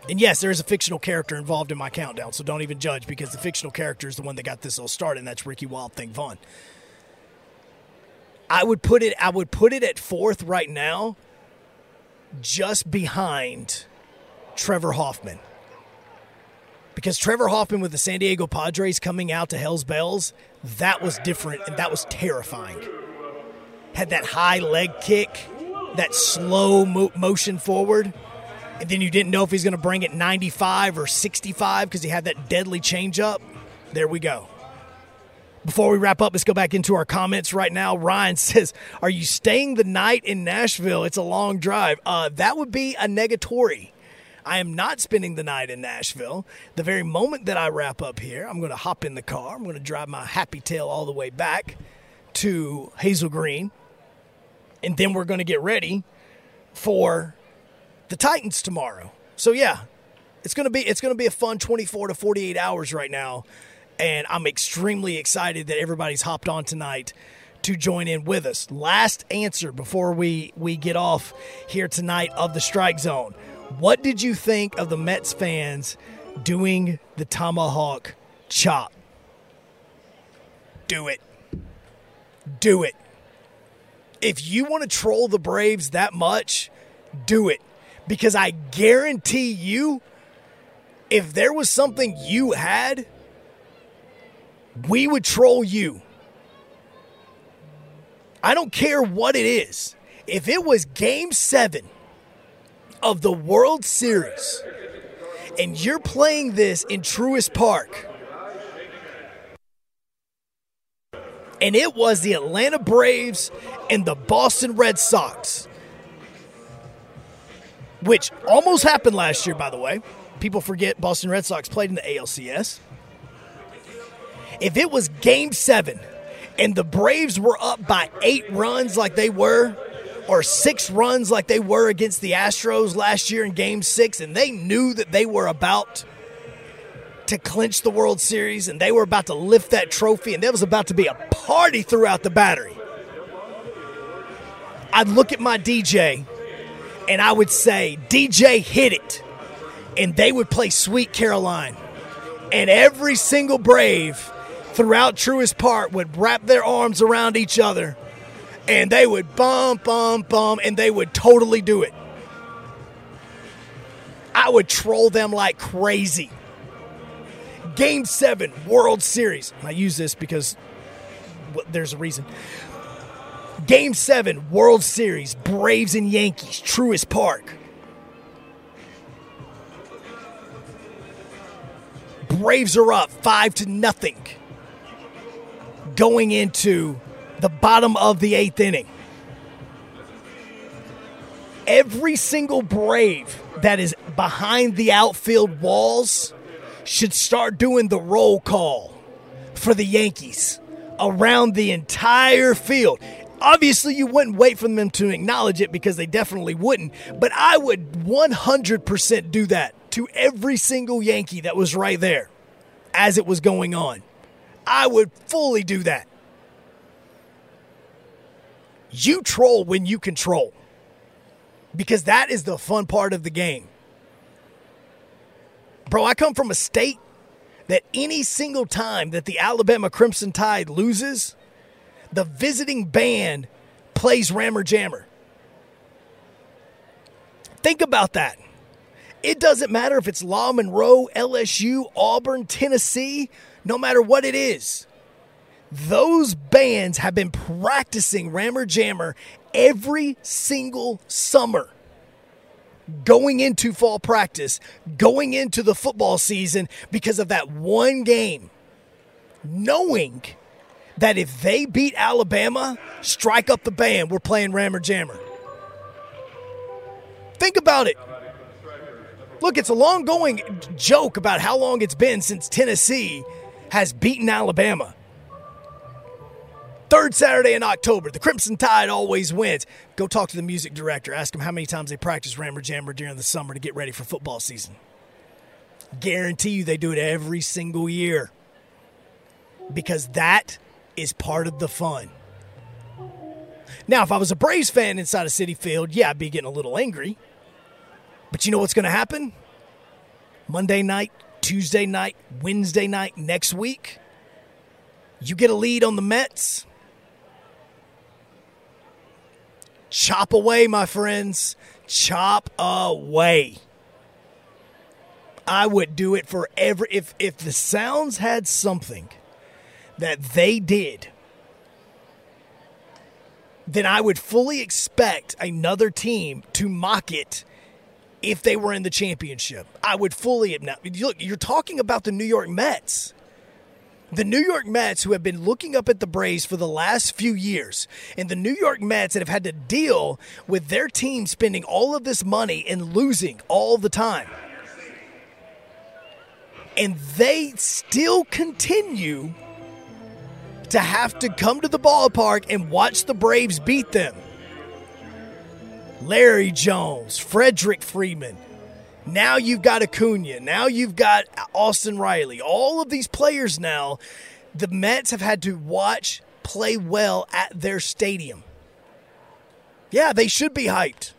And yes, there is a fictional character involved in my countdown, so don't even judge because the fictional character is the one that got this all started, and that's Ricky Wild Thing Vaughn. I would put it at 4th right now, just behind Trevor Hoffman. Because Trevor Hoffman with the San Diego Padres coming out to Hell's Bells, that was different and that was terrifying. Had that high leg kick, that slow motion forward, and then you didn't know if he's going to bring it 95 or 65 because he had that deadly changeup. There we go. Before we wrap up, let's go back into our comments right now. Ryan says, are you staying the night in Nashville? It's a long drive. That would be a negatory. I am not spending the night in Nashville. The very moment that I wrap up here, I'm going to hop in the car. I'm going to drive my happy tail all the way back to Hazel Green. And then we're going to get ready for the Titans tomorrow. So, yeah, it's going to be a fun 24 to 48 hours right now. And I'm extremely excited that everybody's hopped on tonight to join in with us. Last answer before we get off here tonight of the Strike Zone. What did you think of the Mets fans doing the tomahawk chop? Do it. Do it. If you want to troll the Braves that much, do it. Because I guarantee you, if there was something you had, we would troll you. I don't care what it is. If it was Game 7 of the World Series and you're playing this in Truist Park and it was the Atlanta Braves and the Boston Red Sox, which almost happened last year, by the way. People forget Boston Red Sox played in the ALCS. If it was Game 7 and the Braves were up by 8 runs like they were, or 6 runs like they were against the Astros last year in Game 6, and they knew that they were about to clinch the World Series and they were about to lift that trophy and there was about to be a party throughout the Battery, I'd look at my DJ and I would say, DJ, hit it. And they would play Sweet Caroline. And every single Brave throughout Truist Park would wrap their arms around each other, and they would bum, bum, bum, and they would totally do it. I would troll them like crazy. Game 7, World Series. And I use this because there's a reason. Game 7, World Series, Braves and Yankees, Truist Park. Braves are up 5-0 going into the bottom of the 8th inning. Every single Brave that is behind the outfield walls should start doing the roll call for the Yankees around the entire field. Obviously, you wouldn't wait for them to acknowledge it because they definitely wouldn't, but I would 100% do that to every single Yankee that was right there as it was going on. I would fully do that. You troll when you control, because that is the fun part of the game. Bro, I come from a state that any single time that the Alabama Crimson Tide loses, the visiting band plays Rammer Jammer. Think about that. It doesn't matter if it's La Monroe, LSU, Auburn, Tennessee, no matter what it is. Those bands have been practicing Rammer Jammer every single summer, going into fall practice, going into the football season, because of that one game, knowing that if they beat Alabama, strike up the band, we're playing Rammer Jammer. Think about it. Look, it's a long-going joke about how long it's been since Tennessee has beaten Alabama. Third Saturday in October, the Crimson Tide always wins. Go talk to the music director. Ask him how many times they practice Rammer Jammer during the summer to get ready for football season. Guarantee you they do it every single year, because that is part of the fun. Now, if I was a Braves fan inside a Citi Field, yeah, I'd be getting a little angry. But you know what's going to happen? Monday night, Tuesday night, Wednesday night next week, you get a lead on the Mets. Chop away, my friends. Chop away. I would do it forever. If the Sounds had something that they did, then I would fully expect another team to mock it if they were in the championship. I would fully. Look, you're talking about the New York Mets. The New York Mets, who have been looking up at the Braves for the last few years, and the New York Mets that have had to deal with their team spending all of this money and losing all the time. And they still continue to have to come to the ballpark and watch the Braves beat them. Larry Jones, Frederick Freeman. Now you've got Acuna. Now you've got Austin Riley. All of these players now, the Mets have had to watch play well at their stadium. Yeah, they should be hyped.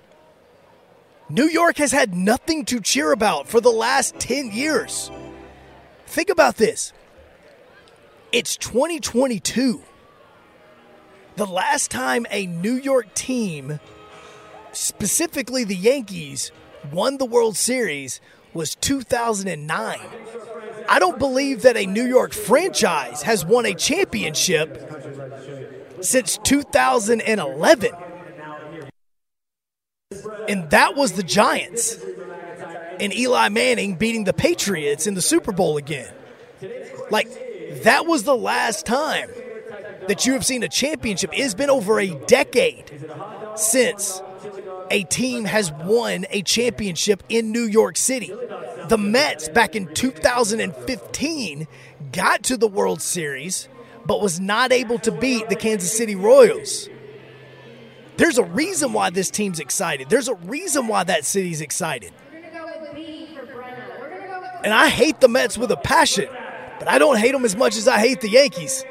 New York has had nothing to cheer about for the last 10 years. Think about this. It's 2022. The last time a New York team, specifically the Yankees, won the World Series was 2009. I don't believe that a New York franchise has won a championship since 2011. And that was the Giants and Eli Manning beating the Patriots in the Super Bowl again. Like, that was the last time that you have seen a championship. It's been over a decade since a team has won a championship in New York City. The Mets, back in 2015, got to the World Series, but was not able to beat the Kansas City Royals. There's a reason why this team's excited. There's a reason why that city's excited. And I hate the Mets with a passion, but I don't hate them as much as I hate the Yankees.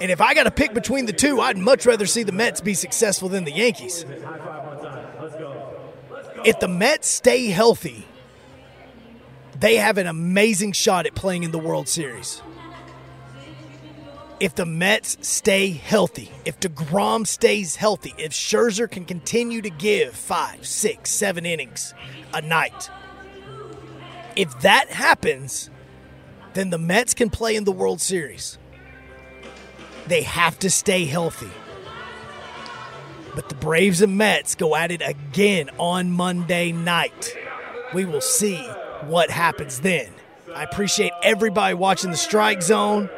And if I got to pick between the two, I'd much rather see the Mets be successful than the Yankees. If the Mets stay healthy, they have an amazing shot at playing in the World Series. If the Mets stay healthy, if DeGrom stays healthy, if Scherzer can continue to give 5, 6, 7 innings a night, if that happens, then the Mets can play in the World Series. They have to stay healthy. But the Braves and Mets go at it again on Monday night. We will see what happens then. I appreciate everybody watching the Strike Zone.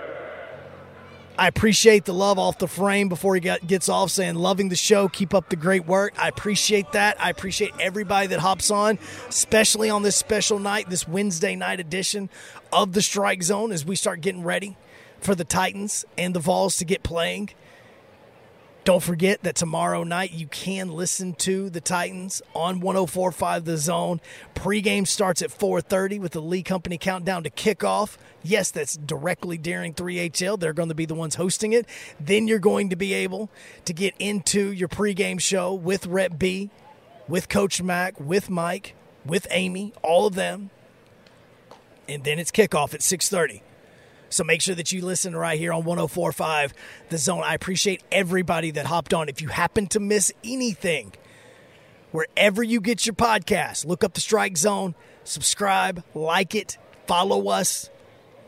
I appreciate the love off the frame before he gets off saying, loving the show, keep up the great work. I appreciate that. I appreciate everybody that hops on, especially on this special night, this Wednesday night edition of the Strike Zone as we start getting ready for the Titans and the Vols to get playing. Don't forget that tomorrow night you can listen to the Titans on 104.5 The Zone. Pre-game starts at 4:30 with the Lee Company countdown to kickoff. Yes, that's directly during 3HL. They're going to be the ones hosting it. Then you're going to be able to get into your pregame show with Rep B, with Coach Mack, with Mike, with Amy, all of them. And then it's kickoff at 6:30. So make sure that you listen right here on 104.5 The Zone. I appreciate everybody that hopped on. If you happen to miss anything, wherever you get your podcast, look up the Strike Zone, subscribe, like it, follow us.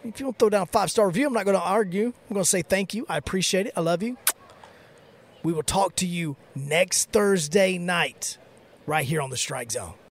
If you don't throw down a 5-star review, I'm not going to argue. I'm going to say thank you. I appreciate it. I love you. We will talk to you next Thursday night right here on the Strike Zone.